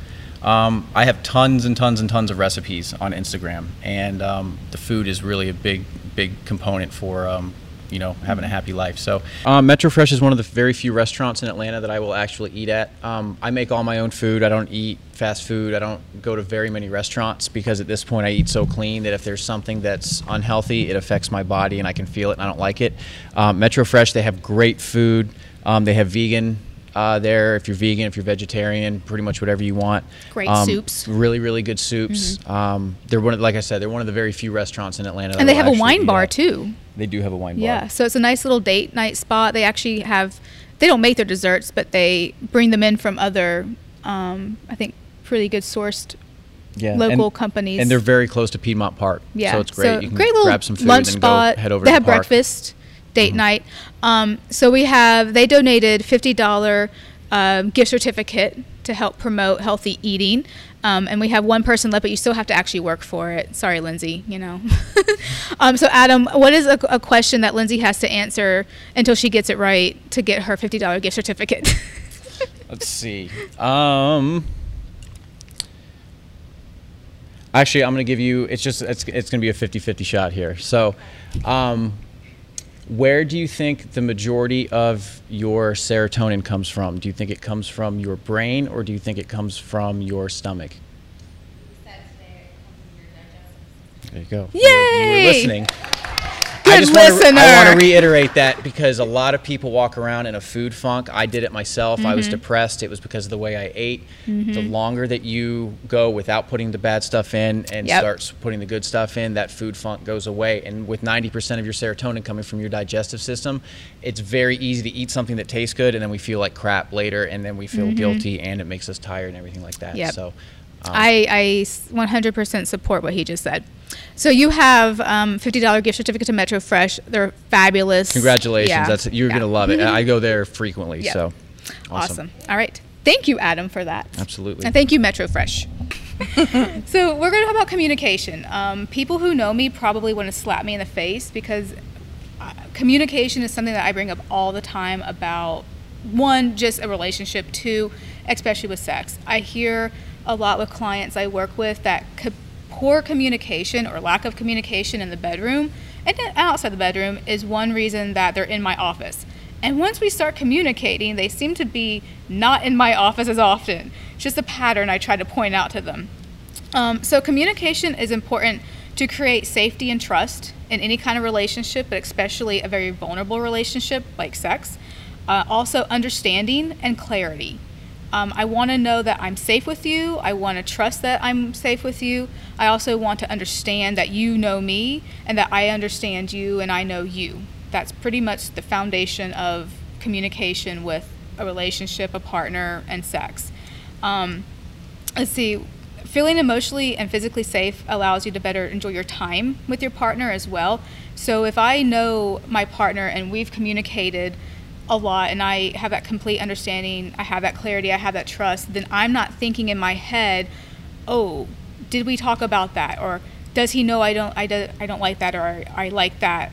I have tons and tons and tons of recipes on Instagram, and the food is really a big component for you know, having a happy life. So Metro Fresh is one of the very few restaurants in Atlanta that I will actually eat at. I make all my own food. I don't eat fast food. I don't go to very many restaurants because at this point I eat so clean that if there's something that's unhealthy, it affects my body and I can feel it and I don't like it. Metro Fresh, they have great food. They have vegan there, if you're vegan, if you're vegetarian, pretty much whatever you want. Great soups. Really, really good soups. They're one of, like I said, they're one of the very few restaurants in Atlanta. And they have a wine bar too. They do have a wine bar. Yeah, so it's a nice little date night spot. They actually have, they don't make their desserts, but they bring them in from other, I think, pretty good sourced local companies. And they're very close to Piedmont Park. Yeah. So it's great. So you can grab some food and then go head over to the park. They have breakfast. Date night. So we have, they donated $50 gift certificate to help promote healthy eating. And we have one person left, but you still have to actually work for it. Sorry, Lindsay, you know. So Adam, what is a question that Lindsay has to answer until she gets it right to get her $50 gift certificate? Let's see. Actually, I'm going to give you, it's going to be a 50-50 shot here. So where do you think the majority of your serotonin comes from? Do you think it comes from your brain, or do you think it comes from your stomach? There you go. Yay! You were listening. Good listener. I want to reiterate that because a lot of people walk around in a food funk. I did it myself. Mm-hmm. I was depressed. It was because of the way I ate. Mm-hmm. The longer that you go without putting the bad stuff in and starts putting the good stuff in, that food funk goes away. And with 90% of your serotonin coming from your digestive system, it's very easy to eat something that tastes good, and then we feel like crap later, and then we feel guilty, and it makes us tired and everything like that. Yep. So. I 100% support what he just said. So you have $50 gift certificate to Metro Fresh. They're fabulous. Congratulations. Yeah. You're going to love it. I go there frequently. Yeah. So awesome. All right. Thank you, Adam, for that. Absolutely. And thank you, Metro Fresh. So we're going to talk about communication. People who know me probably want to slap me in the face because communication is something that I bring up all the time about, one, just a relationship, two, especially with sex. I hear a lot with clients I work with that poor communication or lack of communication in the bedroom and outside the bedroom is one reason that they're in my office. And once we start communicating, they seem to be not in my office as often. It's just a pattern I try to point out to them. So communication is important to create safety and trust in any kind of relationship, but especially a very vulnerable relationship like sex. Also understanding and clarity. I want to know that I'm safe with you. I want to trust that I'm safe with you. I also want to understand that you know me and that I understand you and I know you. That's pretty much the foundation of communication with a relationship, a partner, and sex. Let's see. Feeling emotionally and physically safe allows you to better enjoy your time with your partner as well. So if I know my partner and we've communicated a lot and I have that complete understanding, I have that clarity, I have that trust, then I'm not thinking in my head, oh, did we talk about that? Or does he know I don't like that, or I like that?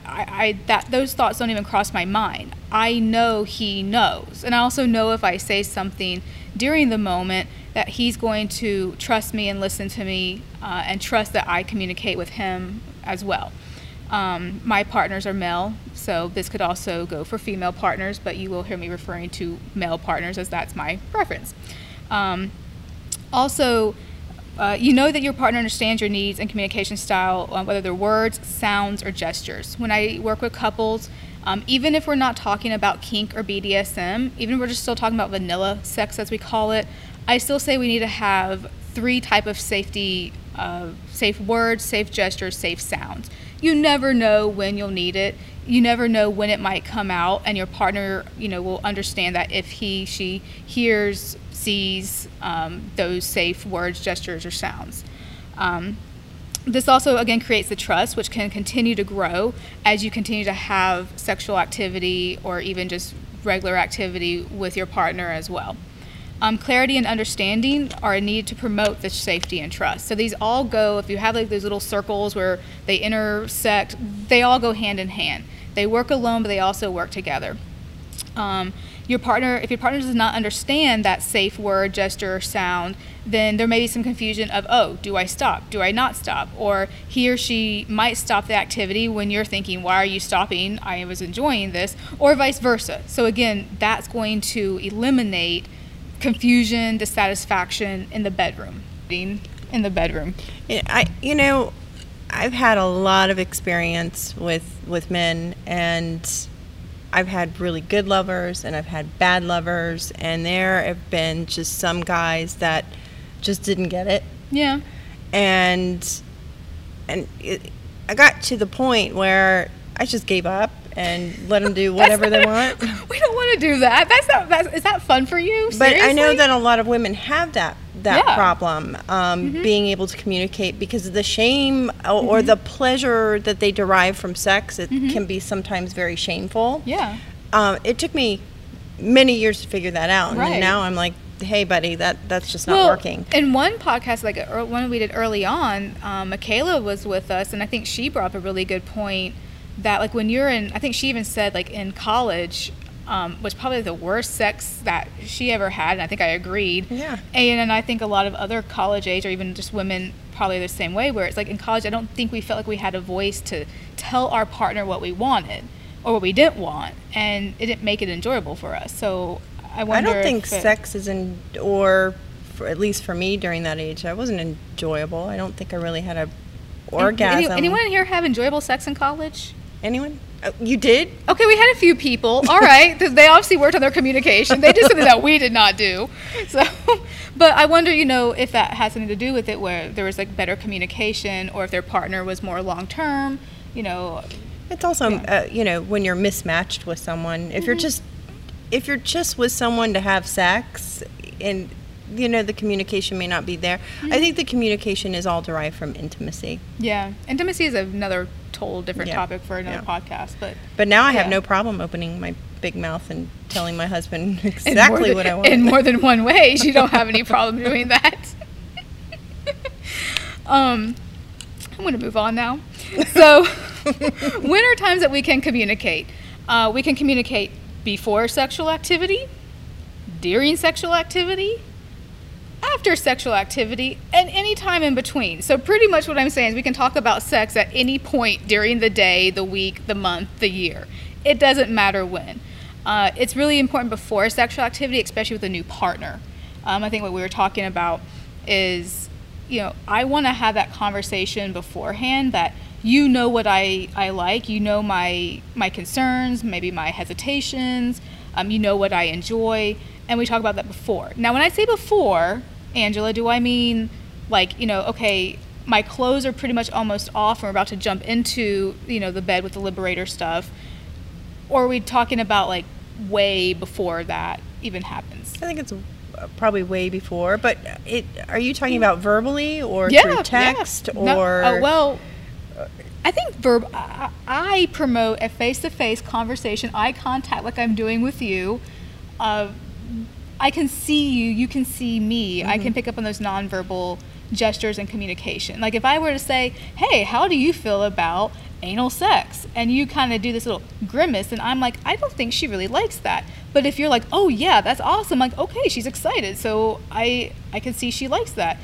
Those thoughts don't even cross my mind. I know he knows. And I also know if I say something during the moment that he's going to trust me and listen to me and trust that I communicate with him as well. My partners are male, so this could also go for female partners, but you will hear me referring to male partners as that's my preference. You know that your partner understands your needs and communication style, whether they're words, sounds, or gestures. When I work with couples, even if we're not talking about kink or BDSM, even if we're just still talking about vanilla sex, as we call it, I still say we need to have three types of safety, safe words, safe gestures, safe sounds. You never know when you'll need it. You never know when it might come out, and your partner, will understand that if she hears, sees those safe words, gestures, or sounds. This also, again, creates the trust, which can continue to grow as you continue to have sexual activity or even just regular activity with your partner as well. Clarity and understanding are a need to promote the safety and trust. So these all go, if you have like those little circles where they intersect, they all go hand in hand. They work alone, but they also work together. If your partner does not understand that safe word, gesture, or sound, then there may be some confusion of, oh, do I stop? Do I not stop? Or he or she might stop the activity when you're thinking, why are you stopping? I was enjoying this, or vice versa. So again, that's going to eliminate confusion, dissatisfaction in the bedroom. I've had a lot of experience with men, and I've had really good lovers and I've had bad lovers, and there have been just some guys that just didn't get it. Yeah. And I got to the point where I just gave up and let them do whatever they want. We don't want to do that. Is that fun for you? Seriously? But I know that a lot of women have that problem, being able to communicate because of the shame or the pleasure that they derive from sex. It can be sometimes very shameful. Yeah. It took me many years to figure that out. Right. And now I'm like, hey, buddy, that's just not working. In one podcast, like one we did early on, Michaela was with us, and I think she brought up a really good point. That like when you're in, I think she even said like in college, was probably the worst sex that she ever had, and I think I agreed. Yeah. And I think a lot of other college age or even just women probably the same way, where it's like in college I don't think we felt like we had a voice to tell our partner what we wanted or what we didn't want, and it didn't make it enjoyable for us. So I wonder, I don't think sex is at least for me during that age, I wasn't enjoyable. I don't think I really had a orgasm. Anyone in here have enjoyable sex in college? Anyone? You did? Okay, we had a few people. All right. They obviously worked on their communication. They did something that we did not do. So, but I wonder, you know, if that has something to do with it, where there was like better communication, or if their partner was more long-term, you know. It's also, yeah. You know, when you're mismatched with someone, if mm-hmm. if you're just with someone to have sex, and you know, the communication may not be there. Mm-hmm. I think the communication is all derived from intimacy. Yeah. Intimacy is another whole different topic for another podcast. But now I have no problem opening my big mouth and telling my husband exactly what I want. In more than one way. You don't have any problem doing that. I'm going to move on now. So when are times that we can communicate? We can communicate before sexual activity, during sexual activity, after sexual activity, and any time in between. So pretty much what I'm saying is we can talk about sex at any point during the day, the week, the month, the year. It doesn't matter when. It's really important before sexual activity, especially with a new partner. I think what we were talking about is, you know, I want to have that conversation beforehand, that you know what I like, you know my concerns, maybe my hesitations, you know what I enjoy, and we talk about that before. Now, when I say before, Angela, do I mean like, you know, okay, my clothes are pretty much almost off and we're about to jump into, you know, the bed with the Liberator stuff? Or are we talking about like way before that even happens? I think it's probably way before, but are you talking about verbally or through text or? No, well, I think I promote a face-to-face conversation, eye contact like I'm doing with you. I can see you, you can see me. Mm-hmm. I can pick up on those nonverbal gestures and communication. Like if I were to say, hey, how do you feel about anal sex? And you kind of do this little grimace, and I'm like, I don't think she really likes that. But if you're like, oh yeah, that's awesome. Like, okay, she's excited. So I can see she likes that.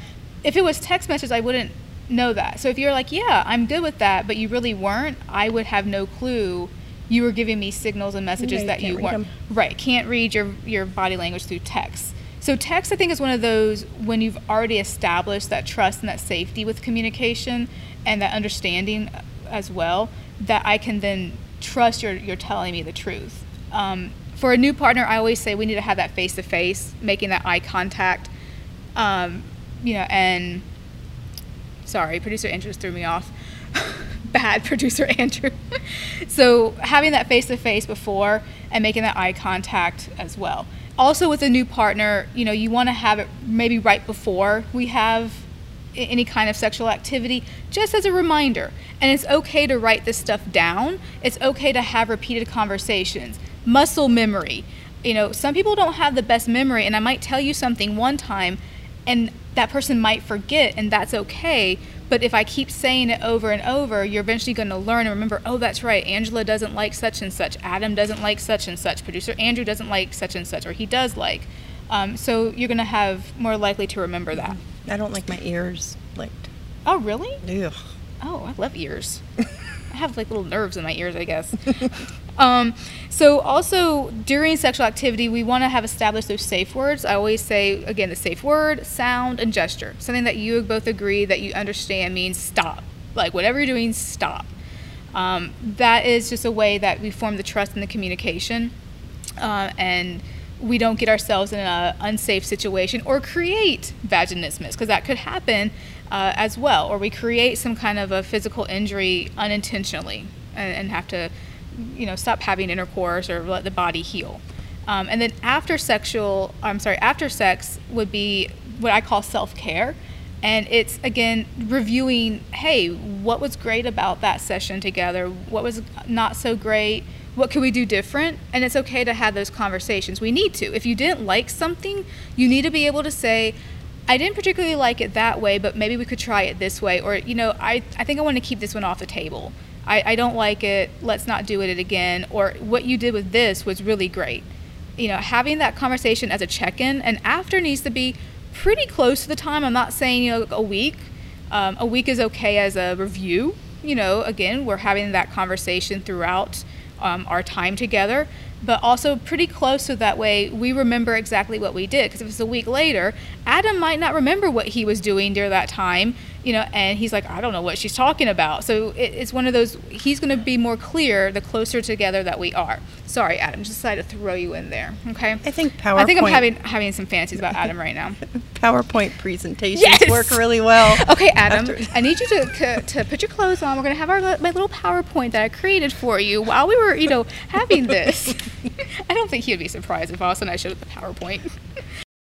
If it was text message, I wouldn't know that. So if you're like, yeah, I'm good with that, but you really weren't, I would have no clue you were giving me signals and messages that you weren't. Right, can't read your body language through text. So text, I think, is one of those when you've already established that trust and that safety with communication and that understanding as well, that I can then trust you're telling me the truth. For a new partner, I always say we need to have that face-to-face, making that eye contact, you know, and sorry, producer Andrew just threw me off. Bad producer Andrew. So having that face-to-face before and making that eye contact as well. Also with a new partner, you know, you want to have it maybe right before we have any kind of sexual activity, just as a reminder. And it's okay to write this stuff down. It's okay to have repeated conversations. Muscle memory. You know, some people don't have the best memory, and I might tell you something one time and that person might forget, and that's okay. But if I keep saying it over and over, you're eventually going to learn and remember, oh, that's right, Angela doesn't like such and such, Adam doesn't like such and such, producer Andrew doesn't like such and such, or he does like. So you're going to have more likely to remember that. I don't like my ears licked. Oh, really? Ugh. Oh, I love ears. I have like little nerves in my ears, I guess. So also during sexual activity, we want to have established those safe words. I always say, again, the safe word, sound, and gesture. Something that you both agree that you understand means stop. Like whatever you're doing, stop. That is just a way that we form the trust in the communication, and we don't get ourselves in an unsafe situation or create vaginismus, because that could happen as well, or we create some kind of a physical injury unintentionally and have to, you know, stop having intercourse or let the body heal. And then after sex would be what I call self-care. And it's, again, reviewing, hey, what was great about that session together? What was not so great? What could we do different? And it's okay to have those conversations. We need to. If you didn't like something, you need to be able to say, I didn't particularly like it that way, but maybe we could try it this way. Or, you know, I think I want to keep this one off the table. I don't like it, let's not do it again, or what you did with this was really great. You know, having that conversation as a check-in, and after needs to be pretty close to the time. I'm not saying, you know, a week. A week is okay as a review. You know, again, we're having that conversation throughout our time together, but also pretty close so that way we remember exactly what we did. Because if it's a week later, Adam might not remember what he was doing during that time, you know, and he's like, I don't know what she's talking about. So it's one of those, he's going to be more clear the closer together that we are. Sorry, Adam, just decided to throw you in there. Okay. I think I'm having some fancies about Adam right now. PowerPoint presentations work really well. Okay, Adam, I need you to put your clothes on. We're going to have my little PowerPoint that I created for you while we were, you know, having this. I don't think he would be surprised if all of a sudden I showed up the PowerPoint.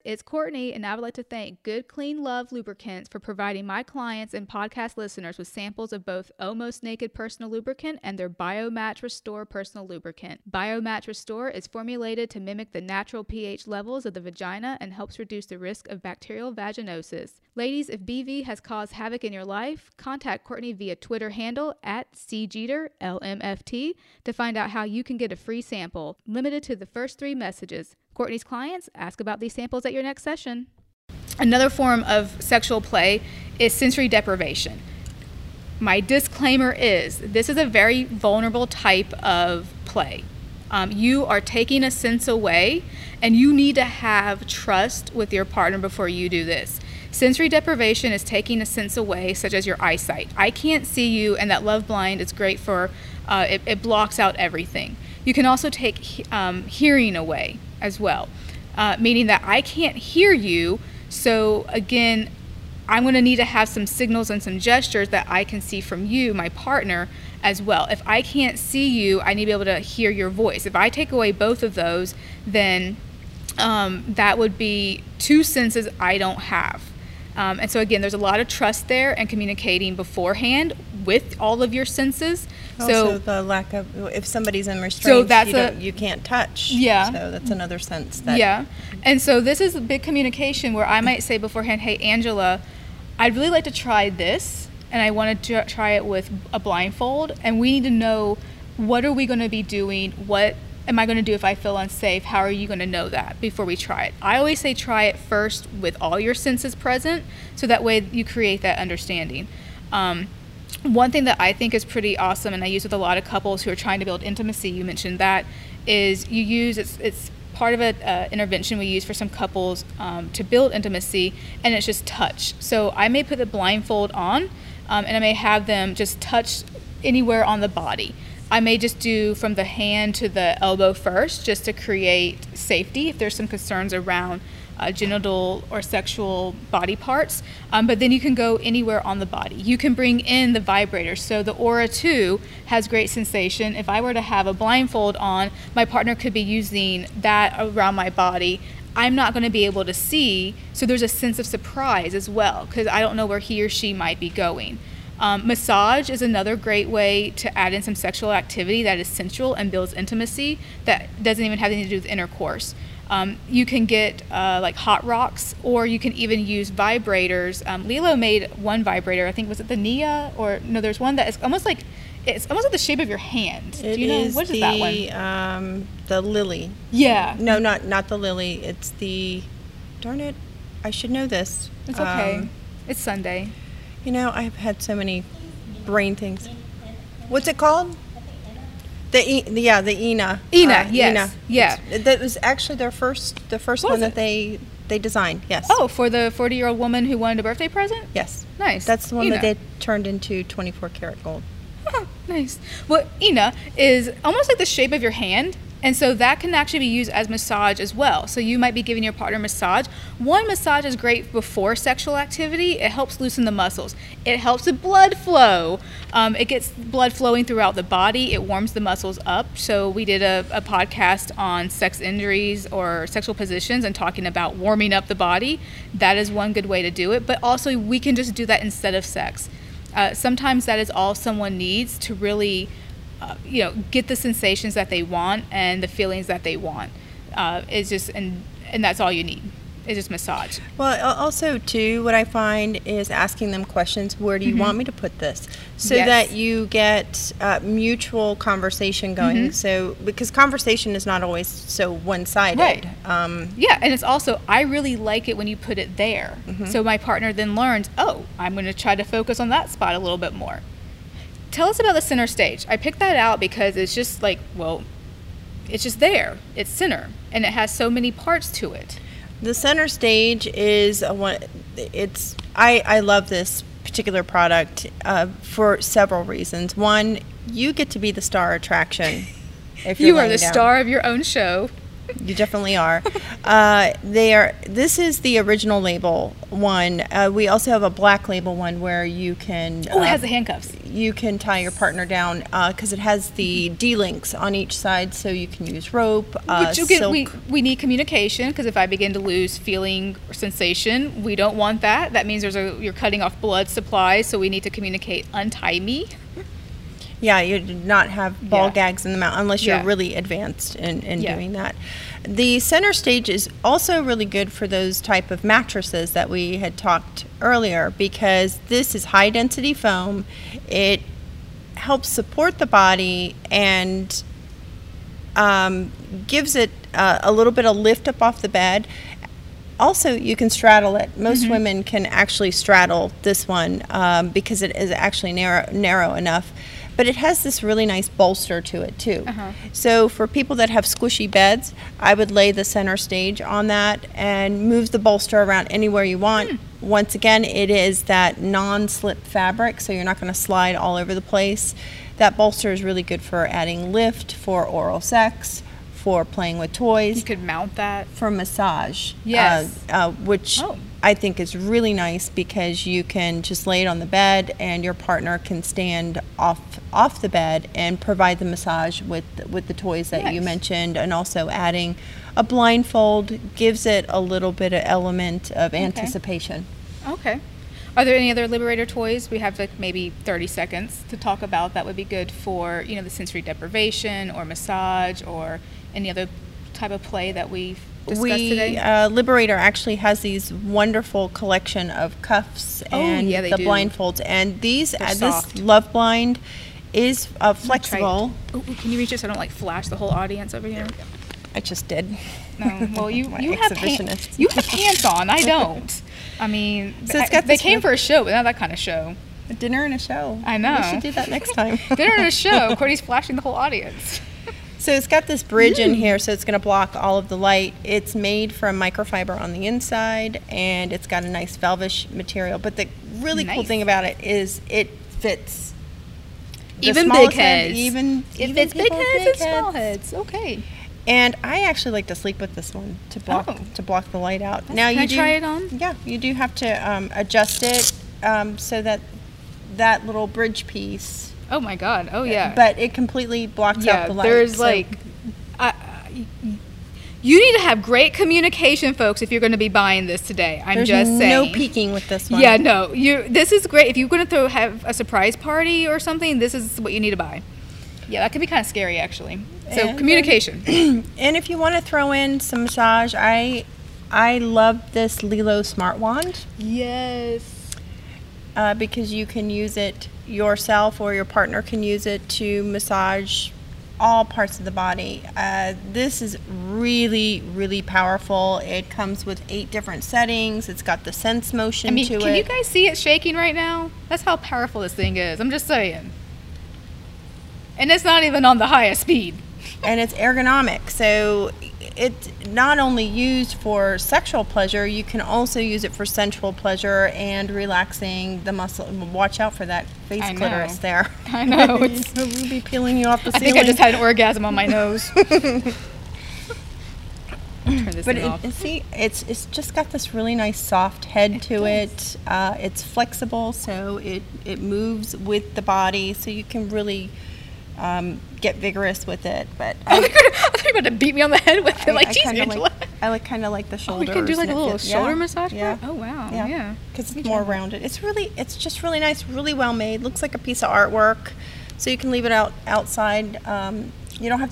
It's Courtney, and I would like to thank Good Clean Love Lubricants for providing my clients and podcast listeners with samples of both Almost Naked Personal Lubricant and their BioMatch Restore Personal Lubricant. BioMatch Restore is formulated to mimic the natural pH levels of the vagina and helps reduce the risk of bacterial vaginosis. Ladies, if BV has caused havoc in your life, contact Courtney via Twitter handle @cjeterlmft to find out how you can get a free sample, limited to the first 3 messages. Courtney's clients, ask about these samples at your next session. Another form of sexual play is sensory deprivation. My disclaimer is, this is a very vulnerable type of play. You are taking a sense away, and you need to have trust with your partner before you do this. Sensory deprivation is taking a sense away, such as your eyesight. I can't see you, and that love blind is great for, it blocks out everything. You can also take hearing away as well, meaning that I can't hear you, so again, I'm going to need to have some signals and some gestures that I can see from you, my partner, as well. If I can't see you, I need to be able to hear your voice. If I take away both of those, then that would be 2 senses I don't have. And so again, there's a lot of trust there and communicating beforehand with all of your senses. Also, so the lack of, if somebody's in restraint, so that's you can't touch. Yeah. So that's another sense. Yeah. And so this is a big communication where I might say beforehand, hey, Angela, I'd really like to try this, and I want to try it with a blindfold, and we need to know, what are we going to be doing? What am I going to do if I feel unsafe? How are you going to know that before we try it? I always say try it first with all your senses present, so that way you create that understanding. One thing that I think is pretty awesome, and I use with a lot of couples who are trying to build intimacy, you mentioned that, is you use, it's part of an intervention we use for some couples to build intimacy, and it's just touch. So I may put the blindfold on, and I may have them just touch anywhere on the body. I may just do from the hand to the elbow first, just to create safety if there's some concerns around genital or sexual body parts, but then you can go anywhere on the body. You can bring in the vibrator. So the ORA 2 has great sensation. If I were to have a blindfold on, my partner could be using that around my body. I'm not going to be able to see, so there's a sense of surprise as well, because I don't know where he or she might be going. Massage is another great way to add in some sexual activity that is sensual and builds intimacy that doesn't even have anything to do with intercourse. You can get like hot rocks, or you can even use vibrators. Lelo made one vibrator, I think, was it the Nia? Or no, there's one that is almost like, it's almost like the shape of your hand. It do you know, what is that one? The lily. Yeah. No, not the lily. It's the, darn it, I should know this. It's okay. It's Sunday. You know, I've had so many brain things. What's it called? The Ina. Ina, yes. Ina. Yeah. That was actually their first one that they designed, yes. Oh, for the 40-year-old woman who wanted a birthday present? Yes. Nice. That's the one Ina. That they turned into 24-karat gold. Oh, nice. Well, Ina is almost like the shape of your hand. And so that can actually be used as massage as well. So you might be giving your partner massage. One, massage is great before sexual activity. It helps loosen the muscles. It helps the blood flow. It gets blood flowing throughout the body. It warms the muscles up. So we did a podcast on sex injuries or sexual positions and talking about warming up the body. That is one good way to do it. But also we can just do that instead of sex. Sometimes that is all someone needs to really you know, get the sensations that they want and the feelings that they want. It's just, and that's all you need. It's just massage. Well, also, too, what I find is asking them questions. Where do you want me to put this? So that you get mutual conversation going. So, because conversation is not always so one-sided. Right. Yeah, and it's also, I really like it when you put it there. So my partner then learns, oh, I'm going to try to focus on that spot a little bit more. Tell us about the center stage. I picked that out because it's just like, well, it's just there. It's center, and it has so many parts to it. The center stage is one. It's I love this particular product for several reasons. One, you get to be the star attraction. If you're you are the star of your own show. You definitely are. They are. This is the original label one. We also have a black label one where you can. Oh, it has the handcuffs. You can tie your partner down because it has the D-links on each side, so you can use rope. Which you get, we need communication because if I begin to lose feeling or sensation, we don't want that. That means there's a you're cutting off blood supply, so we need to communicate. Untie me. Yeah, you do not have ball gags in the mouth unless you're really advanced in doing that. The center stage is also really good for those type of mattresses that we had talked earlier because this is high density foam. It helps support the body and gives it a little bit of lift up off the bed. Also, you can straddle it. Most women can actually straddle this one because it is actually narrow enough. But it has this really nice bolster to it, too. So for people that have squishy beds, I would lay the center stage on that and move the bolster around anywhere you want. Once again, it is that non-slip fabric, so you're not going to slide all over the place. That bolster is really good for adding lift, for oral sex, for playing with toys. You could mount that. For massage. Yes. Which... Oh. I think it's really nice because you can just lay it on the bed and your partner can stand off the bed and provide the massage with the toys that you mentioned, and also adding a blindfold gives it a little bit of element of anticipation. Okay. Are there any other Liberator toys? We have like maybe 30 seconds to talk about that would be good for, you know, the sensory deprivation or massage or any other type of play that we've today? Liberator actually has these wonderful collection of cuffs and the blindfolds, and these this Love Blind is flexible. Ooh, can you reach this? I don't like flash the whole audience over here. I just did. No, well you have pants. You have pants on. I don't. I mean, so it's got they came for a show, but not that kind of show. A dinner and a show. I know. We should do that next time. Dinner and a show. Courtney's flashing the whole audience. So it's got this bridge in here, so it's going to block all of the light. It's made from microfiber on the inside, and it's got a nice velvet material. But the really cool thing about it is it fits even big heads. It fits big heads and small heads. Okay. And I actually like to sleep with this one to block the light out. Now you do try it on? Yeah, you do have to adjust it so that that little bridge piece. Oh my God! Oh yeah. But it completely blocks out the light. There's you need to have great communication, folks, if you're going to be buying this today. I'm just saying. No peeking with this one. Yeah, no. This is great if you're going to have a surprise party or something. This is what you need to buy. Yeah, that can be kind of scary actually. So and communication. And if you want to throw in some massage, I love this Lelo Smart Wand. Yes. Because you can use it. Yourself or your partner can use it to massage all parts of the body. This is really, really powerful. It comes with 8 different settings. It's got the sense motion to it. Can you guys see it shaking right now? That's how powerful this thing is. I'm just saying. And it's not even on the highest speed. And it's ergonomic. So it's not only used for sexual pleasure, you can also use it for sensual pleasure and relaxing the muscle. Watch out for that face clitoris there. I know. We'll be peeling you off the ceiling. I think I just had an orgasm on my nose. Turn this thing off. See, it's just got this really nice soft head to it. It's flexible, so it moves with the body, so you can really... get vigorous with it, but I thought you were about to beat me on the head with it. Like, geez, Angela. I kind of like the shoulders. Oh, you can do like a little shoulder massage. Yeah. Oh wow. Yeah. Because it's more rounded. It's just really nice, really well made. Looks like a piece of artwork, so you can leave it outside. You don't have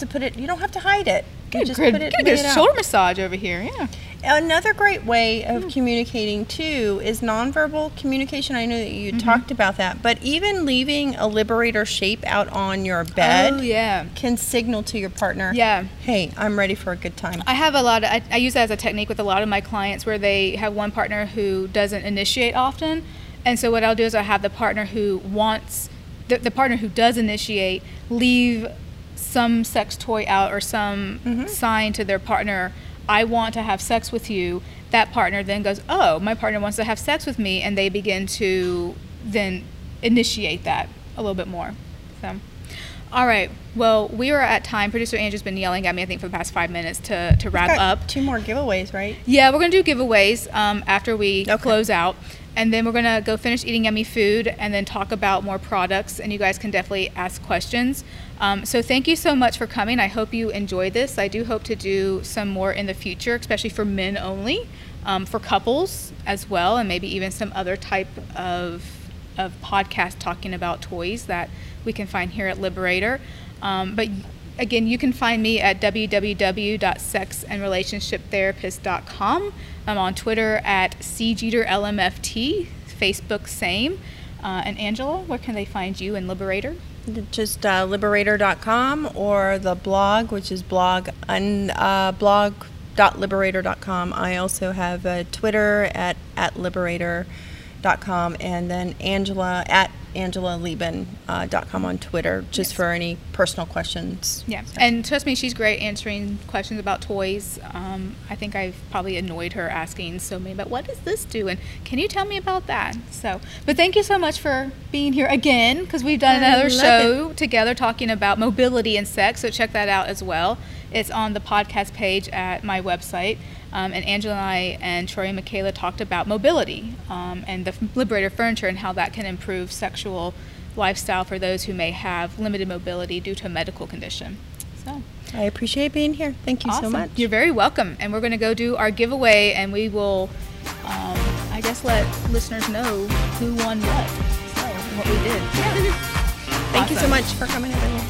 to hide it. Good, just good. Put it, good, good. Shoulder massage over here, yeah. Another great way of communicating, too, is nonverbal communication. I know that you talked about that, but even leaving a Liberator shape out on your bed can signal to your partner, hey, I'm ready for a good time. I have a lot of, I use that as a technique with a lot of my clients where they have one partner who doesn't initiate often, and so what I'll do is I have the partner who wants, the partner who does initiate, leave some sex toy out or some sign to their partner, I want to have sex with you. That partner then goes, oh, my partner wants to have sex with me, and they begin to then initiate that a little bit more. So, all right, well, we are at time. Producer Andrew's been yelling at me, I think, for the past 5 minutes to wrap up. Two more giveaways, right? Yeah, we're going to do giveaways after we close out, and then we're going to go finish eating yummy food and then talk about more products, and you guys can definitely ask questions. So thank you so much for coming. I hope you enjoyed this. I do hope to do some more in the future, especially for men only, for couples as well, and maybe even some other type of podcast talking about toys that we can find here at Liberator. But again, you can find me at www.sexandrelationshiptherapist.com. I'm on Twitter at CJeterLMFT, Facebook same. And Angela, where can they find you in Liberator? Just liberator.com or the blog, which is blog.liberator.com. I also have a Twitter at liberator.com, and then Angela at AngelaLieben.com on Twitter, just for any personal questions. Yeah, so. And trust me, she's great answering questions about toys. I think I've probably annoyed her asking so many about what does this do, and can you tell me about that? So, but thank you so much for being here again, because we've done another show together talking about mobility and sex, so check that out as well. It's on the podcast page at my website. And Angela and I and Troy and Michaela talked about mobility and the Liberator furniture and how that can improve sexual lifestyle for those who may have limited mobility due to a medical condition. So I appreciate being here. Thank you so much. You're very welcome. And we're going to go do our giveaway, and we will, I guess, let listeners know who won what, and what we did. Yeah. Thank you so much for coming, everyone.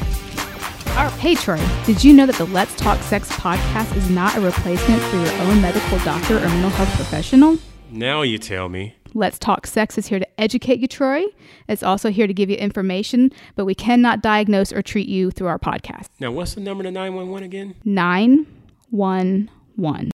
Hey Troy, did you know that the Let's Talk Sex podcast is not a replacement for your own medical doctor or mental health professional? Now you tell me. Let's Talk Sex is here to educate you, Troy. It's also here to give you information, but we cannot diagnose or treat you through our podcast. Now, what's the number to 911 again? 911.